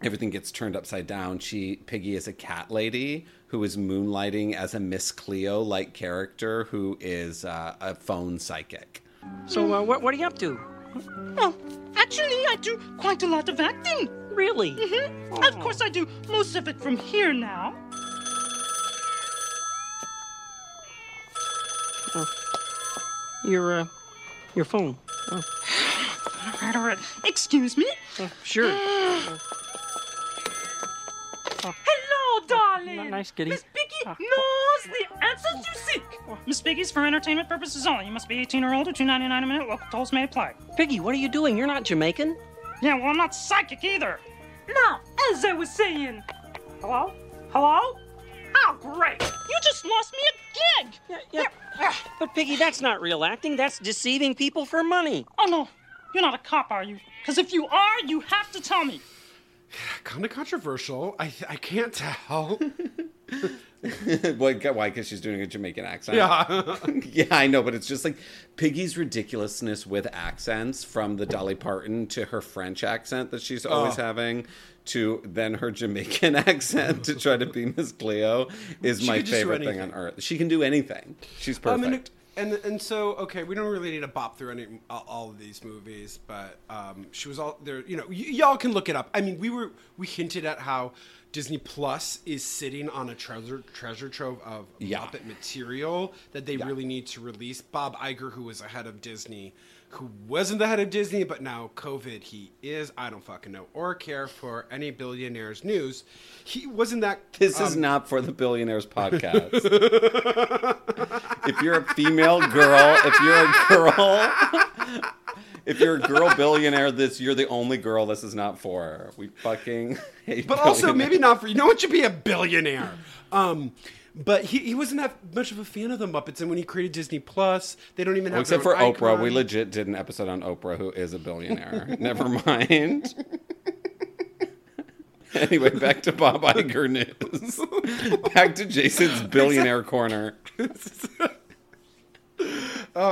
everything gets turned upside down, Piggy is a cat lady who is moonlighting as a Miss Cleo-like character who is a phone psychic. So what are you up to? Well, actually, I do quite a lot of acting. Really? Mm-hmm. Oh. Of course I do most of it from here now. Your phone. Oh. All right. Excuse me? Sure. Hello, darling. Nice kitty. Miss Piggy knows the answers you seek. Miss Piggy's for entertainment purposes only. You must be 18 or older, $2.99 a minute. Local tolls may apply. Piggy, what are you doing? You're not Jamaican. Yeah, well, I'm not psychic either. Now, as I was saying... Hello? Hello? Oh, great. You just lost me a gig. Yeah. But, Piggy, that's not real acting. That's deceiving people for money. Oh, no. You're not a cop, are you? Because if you are, you have to tell me. Kind of controversial. I can't tell. Why? Because she's doing a Jamaican accent. Yeah. Yeah, I know, but it's just like Piggy's ridiculousness with accents, from the Dolly Parton to her French accent that she's always having, to then her Jamaican accent to try to be Miss Cleo, is my favorite thing on earth. She can do anything. She's perfect. So, we don't really need to bop through all of these movies, but she was all there. You know, y'all can look it up. I mean, we hinted at how Disney Plus is sitting on a treasure trove of Muppet material that they really need to release. Bob Iger, who was ahead of Disney, who wasn't the head of Disney, but now COVID he is. I don't fucking know or care for any billionaires news. He wasn't that... This is not for the Billionaires Podcast. If you're a female girl, if you're a girl billionaire, you're the only girl this is not for. We fucking hate. But also maybe not for you. No one should be a billionaire. But he wasn't that much of a fan of the Muppets, and when he created Disney Plus, they don't even have except for icon. Oprah. We legit did an episode on Oprah, who is a billionaire. Never mind. Anyway, back to Bob Iger news. Back to Jason's billionaire corner.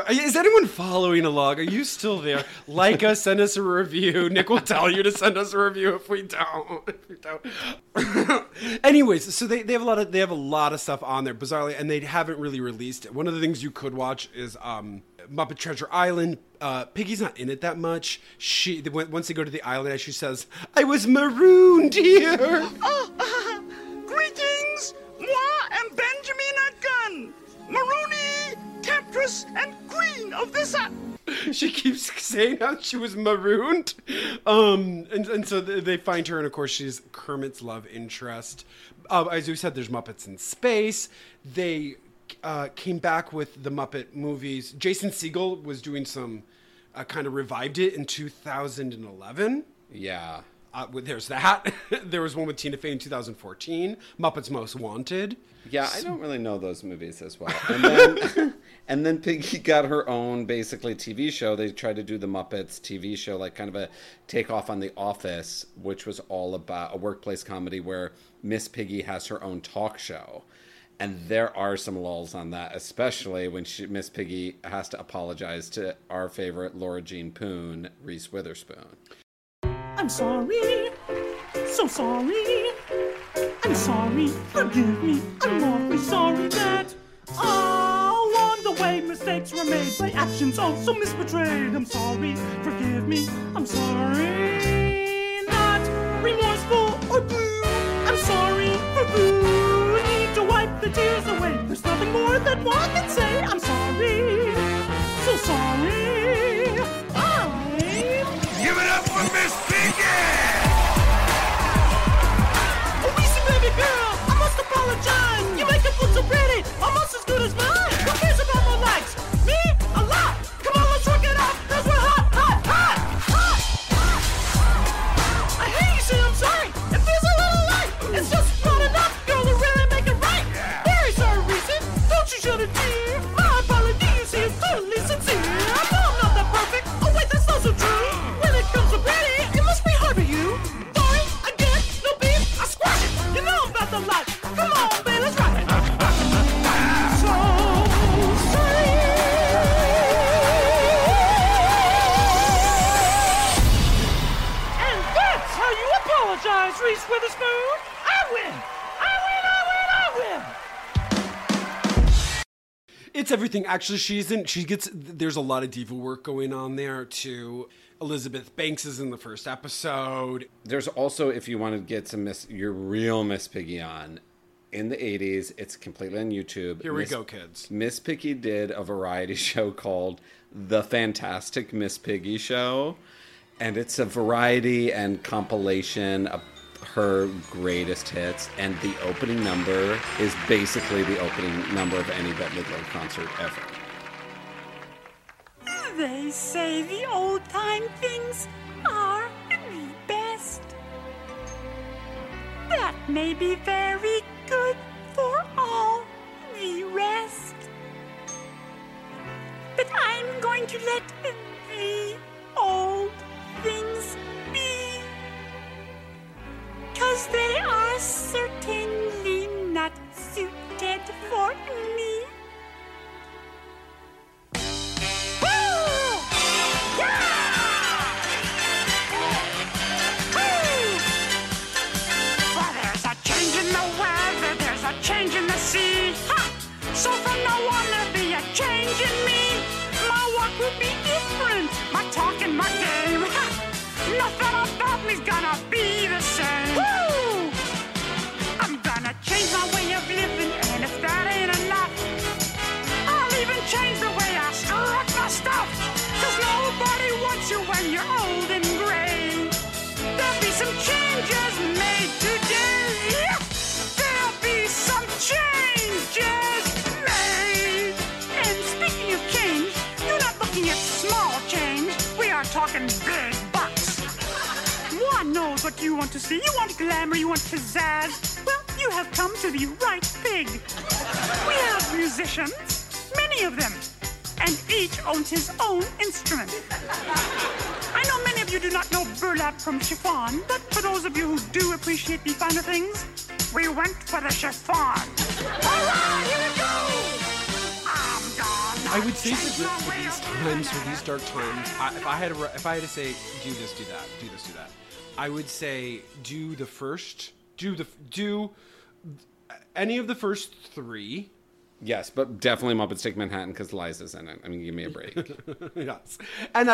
Is anyone following along? Are you still there? Like us, send us a review. Nick will tell you to send us a review if we don't. Anyways, so they have a lot of stuff on there, bizarrely, and they haven't really released it. One of the things you could watch is Muppet Treasure Island. Piggy's not in it that much. Once they go to the island, she says, "I was marooned here." Greetings, moi am Benjamin Gunn, Maroonie, Temptress, and Queen of this island. She keeps saying how she was marooned. So they find her, and of course she's Kermit's love interest. As we said, there's Muppets in Space. They came back with the Muppet movies. Jason Segel was doing some, kind of revived it in 2011. Yeah. There's that. There was one with Tina Fey in 2014, Muppets Most Wanted. Yeah, I don't really know those movies as well. And then Piggy got her own, basically, TV show. They tried to do the Muppets TV show, like kind of a takeoff on The Office, which was all about a workplace comedy where Miss Piggy has her own talk show. And there are some lulls on that, especially when Miss Piggy has to apologize to our favorite Laura Jean Poon, Reese Witherspoon. I'm sorry, so sorry, I'm sorry, forgive me, I'm awfully sorry that all along the way mistakes were made, my actions also misbetrayed. I'm sorry, forgive me, I'm sorry, not remorseful or blue, I'm sorry for boo, need to wipe the tears away, there's nothing more that one can say. I'm sorry, so sorry, I'm... Give it up for Miss Piggy! Oh, Weezy baby girl, I must apologize. You make it look so pretty, almost as good as mine. Who cares about my likes? Me? A lot. Come on, let's rock it out, cause we're hot, hot, hot, hot, hot. I hear you say I'm sorry. It feels a little light. It's just not enough, girl, to really make it right. Very sorry, Weezy. Don't you shed a tear. My apology, you see, is totally sincere. I know I'm not that perfect. Oh, wait, that's not so true. It must be hard for you. Sorry, I guess, no beef, I squash it. You know I'm about the lot. Come on, man, let's rock it. So sorry. And that's how you apologize, Reese Witherspoon. I win. It's everything. Actually, there's a lot of diva work going on there too. Elizabeth Banks is in the first episode. There's also, if you want to get some your real Miss Piggy on, in the 80s. It's completely on YouTube. Here we go, kids. Miss Piggy did a variety show called The Fantastic Miss Piggy Show. And it's a variety and compilation of her greatest hits. And the opening number is basically the opening number of any Bette Midler concert ever. They say the old-time things are the best. That may be very good for all the rest. But I'm going to let the old things be, 'cause they are certainly not suited for me. Change in the sea, ha! So from now on there'll be a change in me. My walk will be different, my talk and my game, ha! Nothing about me's gonna be the same. Woo! I'm gonna change my way of living, and if that ain't enough, I'll even change the way I struck my stuff. 'Cause nobody wants you when you're old and gray. There'll be some changes made today. Some changes made. And speaking of change, you're not looking at small change. We are talking big bucks. One knows what you want to see. You want glamour, you want pizzazz. Well, you have come to the right pig. We have musicians, many of them, and each owns his own instrument. I know many of you do not know burlap from chiffon, but for those of you who do appreciate the finer things, we went for the chiffon. All right, here we go. I'm gone. I would say for these times, for these dark times, if I had to say, do this, do that, do this, do that, I would say do any of the first three. Yes, but definitely Muppets Take Manhattan because Liza's in it. I mean, give me a break. Yes, and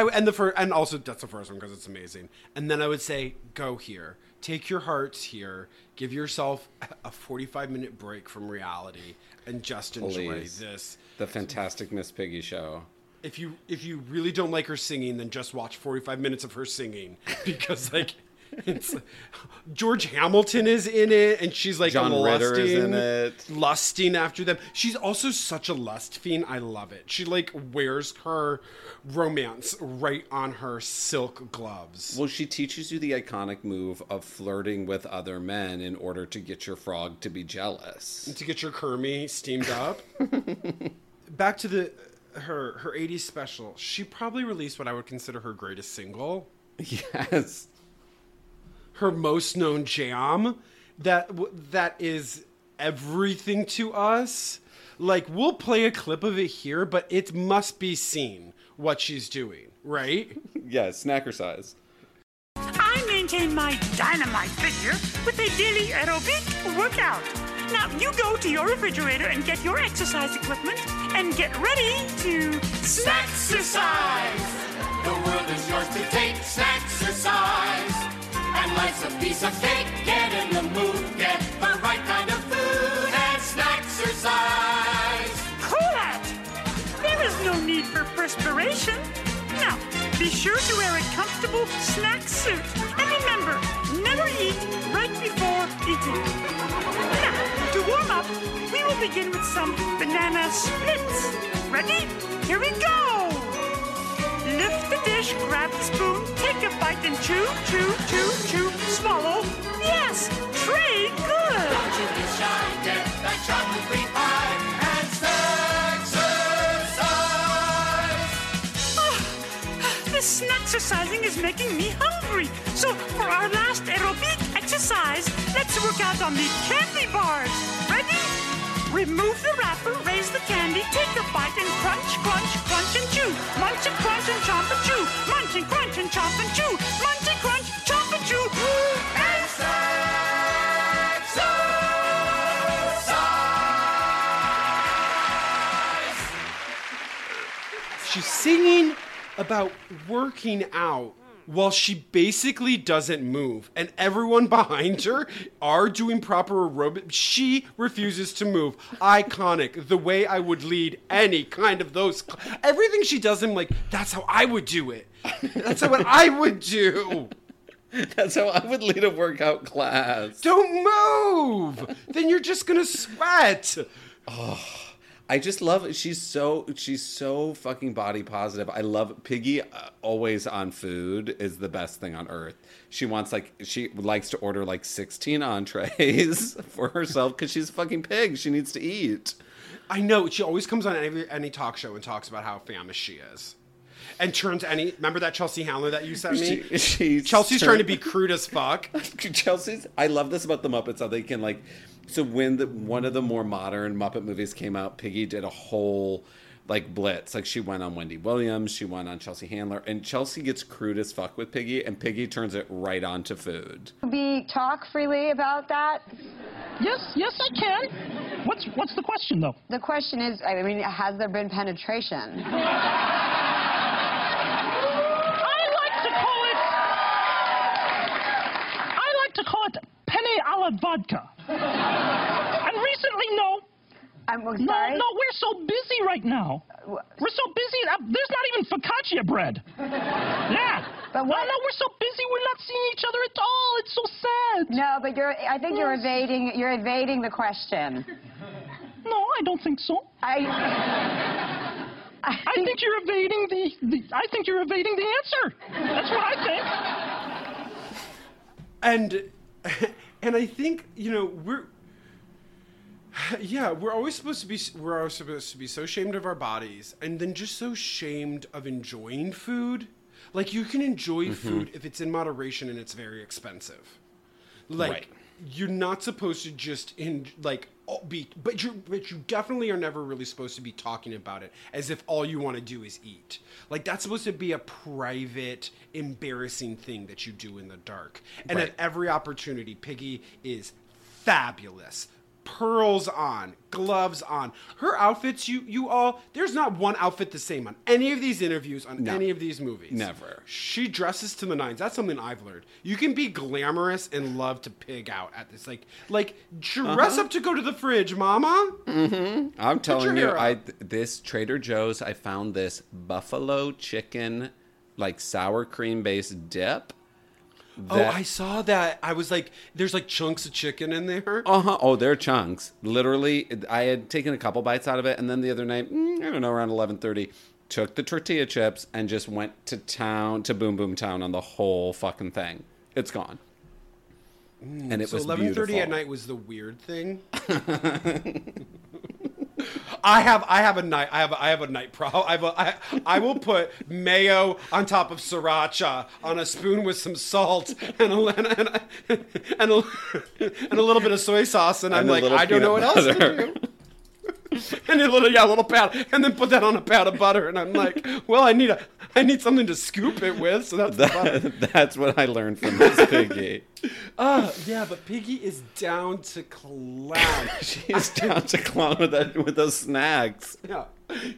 also that's the first one because it's amazing. And then I would say go here, take your hearts here, give yourself a 45-minute break from reality, and just enjoy this. The Fantastic Miss Piggy Show. If you really don't like her singing, then just watch 45 minutes of her singing because like. It's George Hamilton is in it, and she's like John Ritter is in it. Lusting after them. She's also such a lust fiend. I love it. She like wears her romance right on her silk gloves. Well, she teaches you the iconic move of flirting with other men in order to get your frog to be jealous. And to get your Kermit steamed up. Back to her 80s special. She probably released what I would consider her greatest single. Yes. Her most known jam, that is everything to us. Like, we'll play a clip of it here, but it must be seen what she's doing, right? Yeah, snacker size. I maintain my dynamite figure with a daily aerobic workout. Now, you go to your refrigerator and get your exercise equipment and get ready to snack-cercise. The world is yours to take, snack-cercise. And life's a piece of cake. Get in the mood. Get the right kind of food and snack-cercise. Cool it! There is no need for perspiration. Now, be sure to wear a comfortable snack suit. And remember, never eat right before eating. Now, to warm up, we will begin with some banana splits. Ready? Here we go! Lift the dish, grab the spoon, take a bite and chew, chew, chew, chew, swallow. Yes, tray good. Don't you be shy, get that chocolate free pie and snack-cercise. Oh, this snack-cercising is making me hungry. So for our last aerobic exercise, let's work out on the candy bars. Ready? Remove the wrapper, raise the candy, take a bite and crunch, crunch, crunch and chew. Munch and crunch and chomp and chew. Munch and crunch and chomp and chew. Munch and crunch, chomp and chew. And snack-cercise. She's singing about working out Well, she basically doesn't move, and everyone behind her are doing proper aerobics. She refuses to move. Iconic. The way I would lead any kind of those. Everything she does, I'm like, that's how I would do it. That's what I would do. That's how I would lead a workout class. Don't move. Then you're just going to sweat. Oh. I just love it. She's so fucking body positive. I love Piggy. Always on food is the best thing on earth. She likes to order like 16 entrees for herself because she's a fucking pig. She needs to eat. I know. She always comes on any talk show and talks about how famous she is. And turns any... Remember that Chelsea Handler that you sent me? Chelsea's trying to be crude as fuck. Chelsea's... I love this about the Muppets, how they can like... So when one of the more modern Muppet movies came out, Piggy did a whole like blitz. Like she went on Wendy Williams, she went on Chelsea Handler, and Chelsea gets crude as fuck with Piggy, and Piggy turns it right on to food. We talk freely about that. Yes, I can. What's the question though? The question is, I mean, has there been penetration? I like to call it penne alla vodka. And recently, no. I'm sorry? No, we're so busy right now. We're so busy, there's not even focaccia bread. Yeah. But what? No, we're so busy, we're not seeing each other at all. It's so sad. No, but you're evading the question. No, I don't think so. I think you're evading the answer. That's what I think. And I think, you know, we're always supposed to be so ashamed of our bodies, and then just so ashamed of enjoying food. Like, you can enjoy food if it's in moderation and it's very expensive. Like, right. You're not supposed to just but you definitely are never really supposed to be talking about it as if all you want to do is eat. Like, that's supposed to be a private, embarrassing thing that you do in the dark. And right. At every opportunity, Piggy is fabulous. Pearls on, gloves on. Her outfits, you all, there's not one outfit the same on any of these interviews, on any of these movies. Never. She dresses to the nines. That's something I've learned. You can be glamorous and love to pig out at this. Like dress up to go to the fridge, mama. Mm-hmm. I'm telling you, this Trader Joe's, I found this buffalo chicken, like sour cream based dip. That. Oh, I saw that. I was like, there's like chunks of chicken in there. Uh-huh. Oh, they're chunks. Literally, I had taken a couple bites out of it. And then the other night, around 11:30, took the tortilla chips and just went to town, to Boom Boom Town on the whole fucking thing. It's gone. And it was beautiful. So 11:30 at night was the weird thing. I have a night problem. I will put mayo on top of sriracha on a spoon with some salt and a little bit of soy sauce, and I'm like, I don't know what else to do. And a little pat, and then put that on a pat of butter, and I'm like, well, I need something to scoop it with, so that's butter. That's what I learned from Miss Piggy. Yeah, but Piggy is down to clown. She's down to clown with those snacks. Yeah.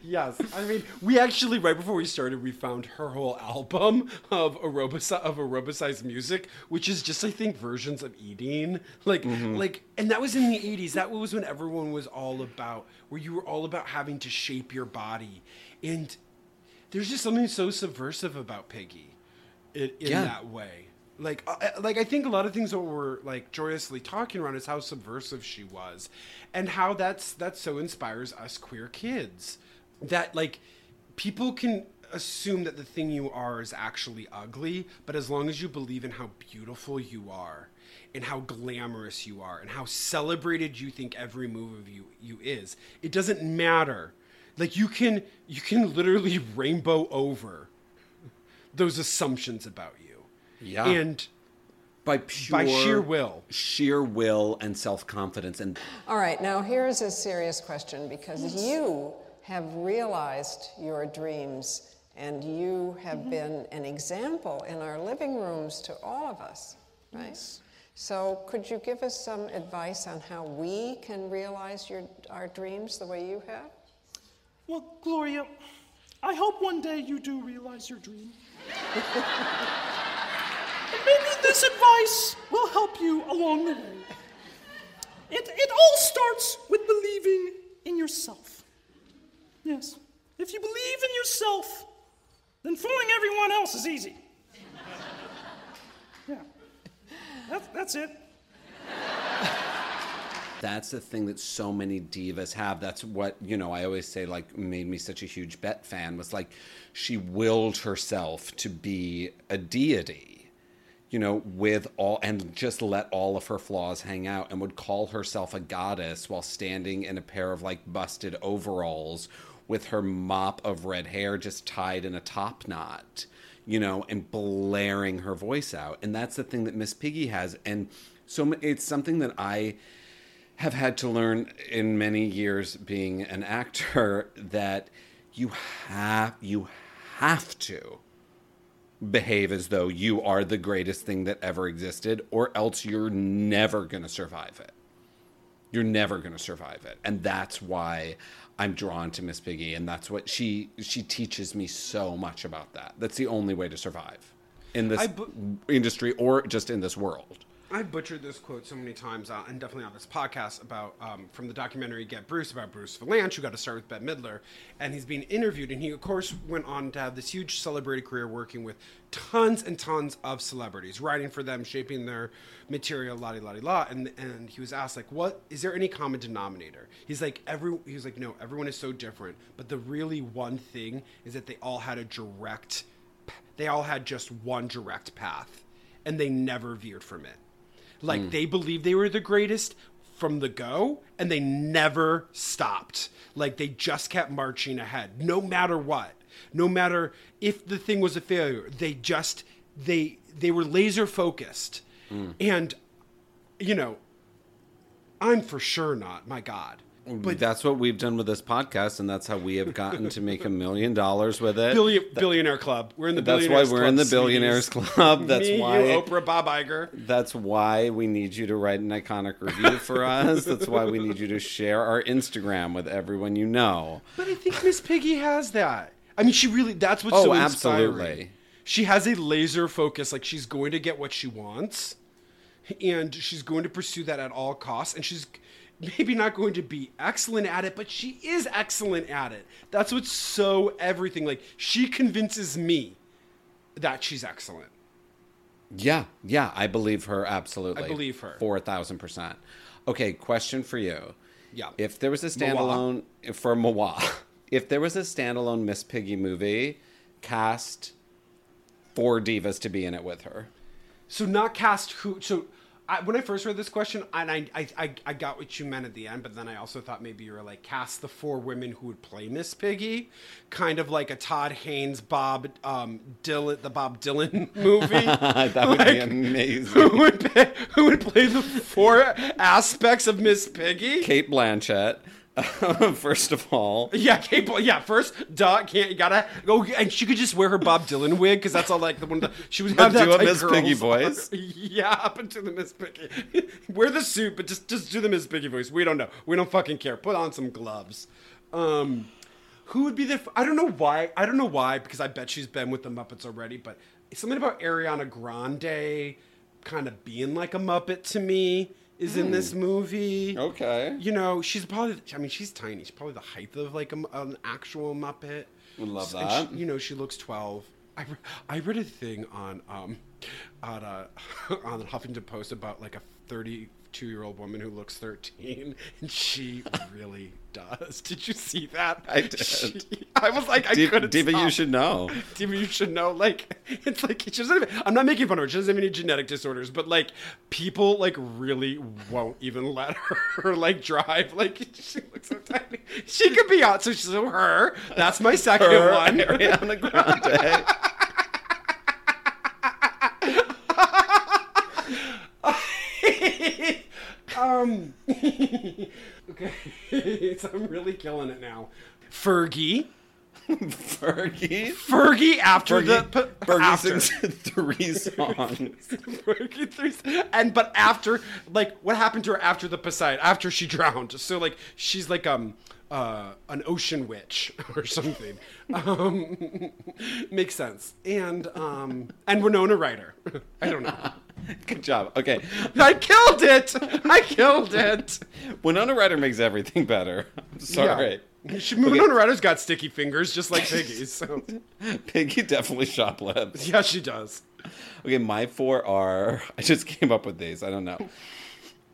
Yes, I mean, we actually, right before we started, we found her whole album of aerobicized music, which is just, I think, versions of eating. And that was in the 80s. That was when everyone was all about, where you were all about having to shape your body. And there's just something so subversive about Piggy in that way. Like I think a lot of things that we're like joyously talking around is how subversive she was, and how that so inspires us queer kids, that like people can assume that the thing you are is actually ugly, but as long as you believe in how beautiful you are, and how glamorous you are, and how celebrated you think every move of you is, it doesn't matter. Like you can literally rainbow over those assumptions about you. Yeah. And by sheer will. Sheer will and self-confidence. And all right, now here's a serious question, because you have realized your dreams, and you have been an example in our living rooms to all of us, right? Yes. So could you give us some advice on how we can realize our dreams the way you have? Well, Gloria, I hope one day you do realize your dream. And maybe this advice will help you along the way. It all starts with believing in yourself. Yes, if you believe in yourself, then fooling everyone else is easy. Yeah, that's it. That's the thing that so many divas have. That's what, I always say, made me such a huge Bette fan, was she willed herself to be a deity, with all, and just let all of her flaws hang out, and would call herself a goddess while standing in a pair of, busted overalls with her mop of red hair just tied in a top knot, and blaring her voice out. And that's the thing that Miss Piggy has. And so it's something that I have had to learn in many years being an actor, that you have to behave as though you are the greatest thing that ever existed, or else you're never going to survive it. You're never going to survive it. And that's why I'm drawn to Miss Piggy, and that's what she teaches me so much about that. That's the only way to survive in this industry, or just in this world. I butchered this quote so many times, and definitely on this podcast, about from the documentary Get Bruce, about Bruce Vilanch, who got to start with Bette Midler, and he's being interviewed, and he, of course, went on to have this huge celebrated career working with tons and tons of celebrities, writing for them, shaping their material, la-di-la-di-la, and he was asked, what, is there any common denominator? He's like, no, everyone is so different, but the really one thing is that they all had just one direct path, and they never veered from it. They believed they were the greatest from the go, and they never stopped. They just kept marching ahead, no matter what. No matter if the thing was a failure, they were laser focused. Mm. And, I'm for sure not, my God. But that's what we've done with this podcast, and that's how we have gotten to make $1 million with it. Billionaire Club. We're in the Billionaires Club. That's why we're in the Billionaires Club. That's me, why you, Oprah, Bob Iger. That's why we need you to write an iconic review for us. That's why we need you to share our Instagram with everyone you know. But I think Miss Piggy has that. I mean, she really, that's what's so inspiring. Absolutely. She has a laser focus. She's going to get what she wants, and she's going to pursue that at all costs, and she's maybe not going to be excellent at it, but she is excellent at it. That's what's so everything. She convinces me that she's excellent. Yeah, I believe her, absolutely. 4,000%. Okay, question for you. Yeah. If there was a standalone... If there was a standalone Miss Piggy movie, cast 4 divas to be in it with her. So not cast who... So... when I first read this question, and I got what you meant at the end, but then I also thought maybe you were cast the 4 women who would play Miss Piggy, kind of like a Todd Haynes, Bob Dylan movie. That would be amazing. Who would play the 4 aspects of Miss Piggy? Kate Blanchett. First of all, you gotta go, and she could just wear her Bob Dylan wig, because that's all she would have that do a Miss Piggy voice. Yeah, up into the Miss Piggy. Wear the suit, but just do the Miss Piggy voice. We don't know. We don't fucking care. Put on some gloves. Who would be the? I don't know why. Because I bet she's been with the Muppets already. But it's something about Ariana Grande kind of being like a Muppet to me. Is in this movie. Okay. She's probably, she's tiny. She's probably the height of an actual Muppet. Would love that. She, she looks 12. I read a thing on the Huffington Post about a 32-year-old woman who looks 13, and she really does. Did you see that? I did. I was like, I couldn't stop. Diva, you should know. It's she doesn't have, I'm not making fun of her. She doesn't have any genetic disorders, but people really won't even let her drive. She looks so tiny. She could be out. So she's her. That's my second one. Ariana Grande. Okay, so I'm really killing it now. Fergie after Fergie, the Fergie after. Sings 3 songs. Fergie 3, but after what happened to her after the Poseidon? After she drowned, so she's an ocean witch or something. Makes sense. And Winona Ryder. I don't know. Good job. Okay. I killed it. Winona Ryder makes everything better. I'm sorry. Yeah. Winona Ryder's got sticky fingers just like Piggy's. So. Piggy definitely shoplifts. Yeah, she does. Okay, my four are... I just came up with these. I don't know.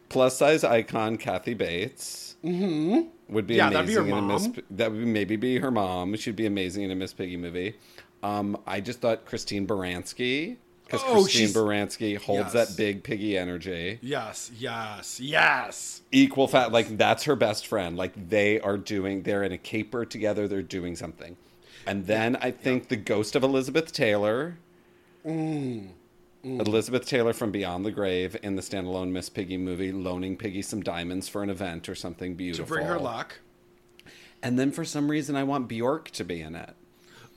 Plus-size icon Kathy Bates. Mm-hmm. Would be amazing in a Miss... That would maybe be her mom. She'd be amazing in a Miss Piggy movie. I just thought Christine Baranski... Because Baranski holds that big Piggy energy. Yes. Equal fat. Like, that's her best friend. Like, they're in a caper together. They're doing something. And then I think the ghost of Elizabeth Taylor. Elizabeth Taylor from Beyond the Grave in the standalone Miss Piggy movie, loaning Piggy some diamonds for an event or something beautiful. To bring her luck. And then for some reason, I want Bjork to be in it.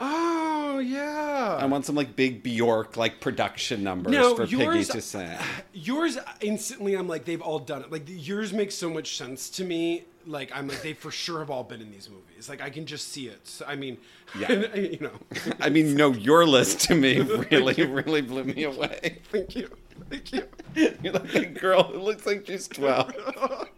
Oh, yeah. I want some, like, big Bjork, like, production numbers for Piggy to sing. Yours, instantly, I'm like, they've all done it. Like, yours makes so much sense to me. Like, I'm like, they for sure have all been in these movies. Like, I can just see it. So, I mean, you know. I mean, no, your list to me really, really blew me away. Thank you. You're like a girl who looks like she's 12.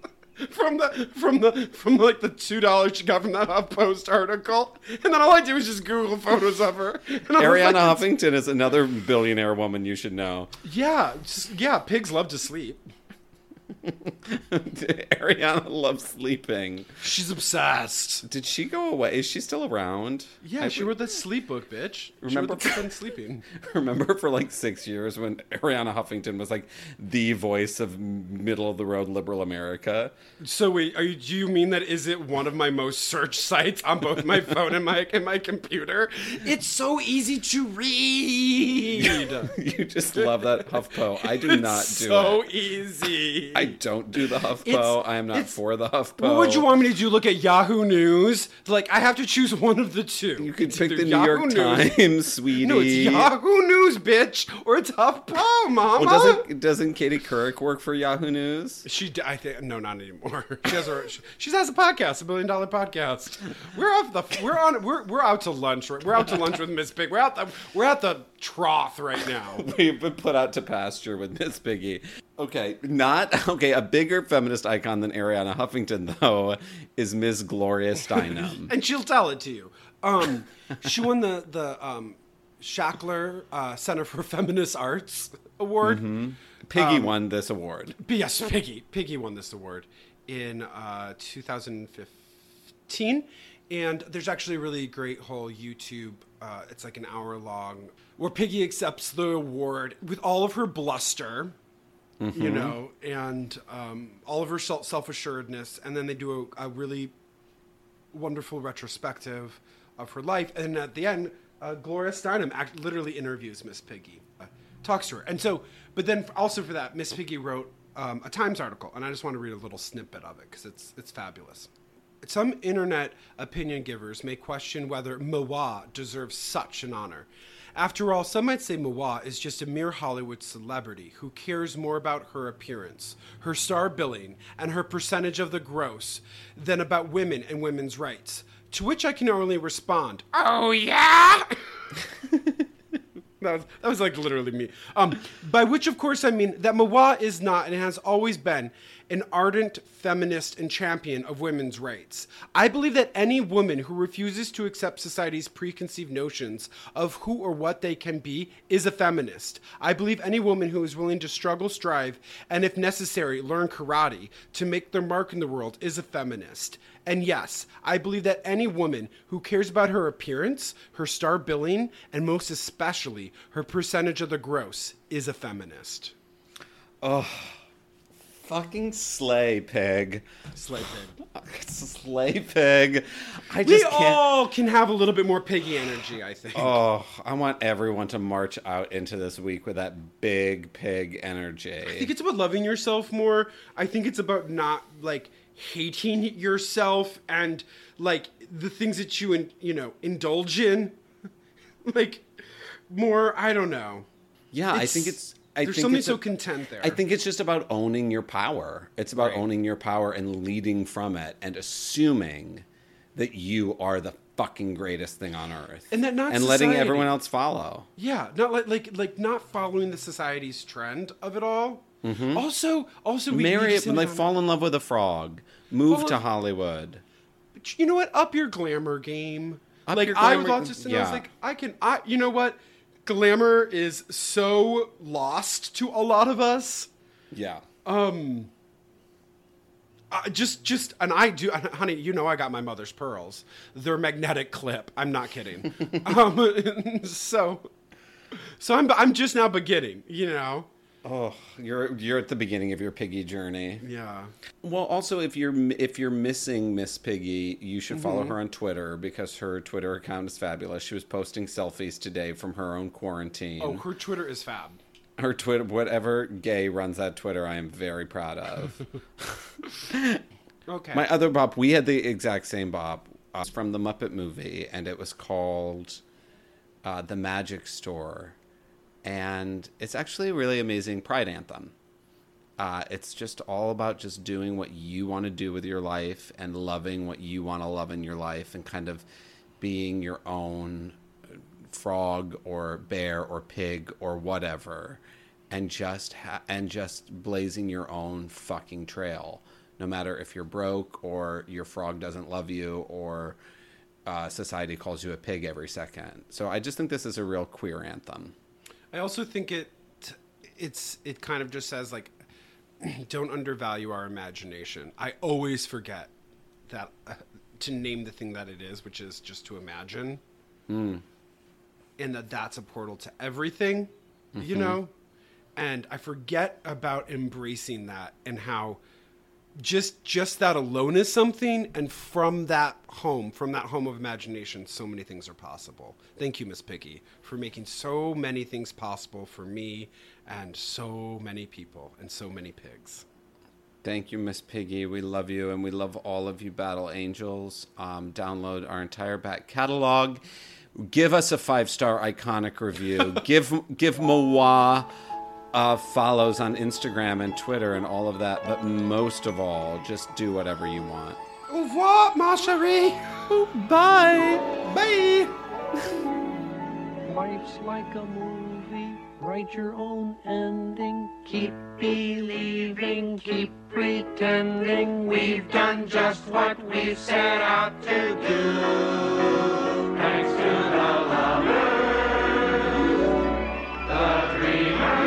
From like the $2 she got from that HuffPost article, and then all I do was just Google photos of her. And Ariana Huffington is another billionaire woman you should know. Yeah, pigs love to sleep. Ariana loves sleeping. She's obsessed. Did she go away? Is she still around? Yeah, she wrote that sleep book, bitch. Remember for sleeping. Remember for like 6 years when Ariana Huffington was like the voice of middle of the road liberal America. So wait, do you mean that is it one of my most searched sites on both my phone and my computer? It's so easy to read. You just love that HuffPo. I do not it's do so it. So easy. I don't do the HuffPo. I am not for the HuffPo. What would you want me to do? Look at Yahoo News? Like, I have to choose one of the two. You could pick the New York Times, sweetie. No, it's Yahoo News, bitch, or it's HuffPo, mama. Well, doesn't Katie Couric work for Yahoo News? No, not anymore. She has a podcast, $1 billion podcast. We're out to lunch. We're out to lunch with Miss Piggy. We're at the trough right now. We've been put out to pasture with Miss Piggy. Okay, a bigger feminist icon than Ariana Huffington, though, is Miss Gloria Steinem. And she'll tell it to you. She won the Shackler Center for Feminist Arts Award. Mm-hmm. Piggy won this award. Yes, Piggy won this award in 2015. And there's actually a really great whole YouTube, it's like an hour long, where Piggy accepts the award with all of her bluster. Mm-hmm. You know, and all of her self-assuredness. And then they do a really wonderful retrospective of her life. And at the end, Gloria Steinem literally interviews Miss Piggy, talks to her. And so, but then also for that, Miss Piggy wrote a Times article. And I just want to read a little snippet of it because it's fabulous. Some internet opinion givers may question whether Mawa deserves such an honor. After all, some might say Mawa is just a mere Hollywood celebrity who cares more about her appearance, her star billing, and her percentage of the gross than about women and women's rights. To which I can only respond, oh yeah! That was like literally me. By which, of course, I mean that Mawa is not and has always been an ardent feminist and champion of women's rights. I believe that any woman who refuses to accept society's preconceived notions of who or what they can be is a feminist. I believe any woman who is willing to struggle, strive, and if necessary, learn karate to make their mark in the world is a feminist. And yes, I believe that any woman who cares about her appearance, her star billing, and most especially her percentage of the gross is a feminist. Oh, fucking slay, pig. Slay, pig. I just we all can have a little bit more piggy energy, I think. Oh, I want everyone to march out into this week with that big pig energy. I think it's about loving yourself more. I think it's about not, like, hating yourself and, like, the things that you, indulge in. Like, more, I don't know. Yeah, I think it's... There's something so content there. I think it's just about owning your power. It's about owning your power and leading from it and assuming that you are the fucking greatest thing on earth. And that not and society. Letting everyone else follow. Yeah, not like not following the society's trend of it all. Mm-hmm. Also marry it and like fall in love with a frog. Move to Hollywood. You know what? Up your glamour game. I was like, you know what? Glamour is so lost to a lot of us. Yeah. Honey, you know, I got my mother's pearls. They're magnetic clip. I'm not kidding. So I'm just now beginning, you know. Oh, you're at the beginning of your Piggy journey. Yeah. Well, also if you're missing Miss Piggy, you should follow her on Twitter because her Twitter account is fabulous. She was posting selfies today from her own quarantine. Oh, her Twitter is fab. Her Twitter, whatever gay runs that Twitter, I am very proud of. Okay. My other bop, we had the exact same bop from the Muppet Movie, and it was called The Magic Store. And it's actually a really amazing pride anthem. It's just all about just doing what you want to do with your life and loving what you want to love in your life and kind of being your own frog or bear or pig or whatever and just blazing your own fucking trail. No matter if you're broke or your frog doesn't love you or society calls you a pig every second. So I just think this is a real queer anthem. I also think it kind of just says, like, don't undervalue our imagination. I always forget that to name the thing that it is, which is just to imagine. Mm. And that's a portal to everything, you know? And I forget about embracing that and how just that alone is something. And from that home of imagination, so many things are possible. Thank you, Miss Piggy, for making so many things possible for me and so many people and so many pigs. Thank you, Miss Piggy. We love you and we love all of you battle angels. Download our entire back catalog. Give us a 5-star iconic review. Give moi follows on Instagram and Twitter and all of that, but most of all, just do whatever you want. Au revoir, ma chérie. Bye. Bye. Life's like a movie. Write your own ending. Keep believing. Keep pretending. We've done just what we set out to do. Thanks to the lovers, the dreamers.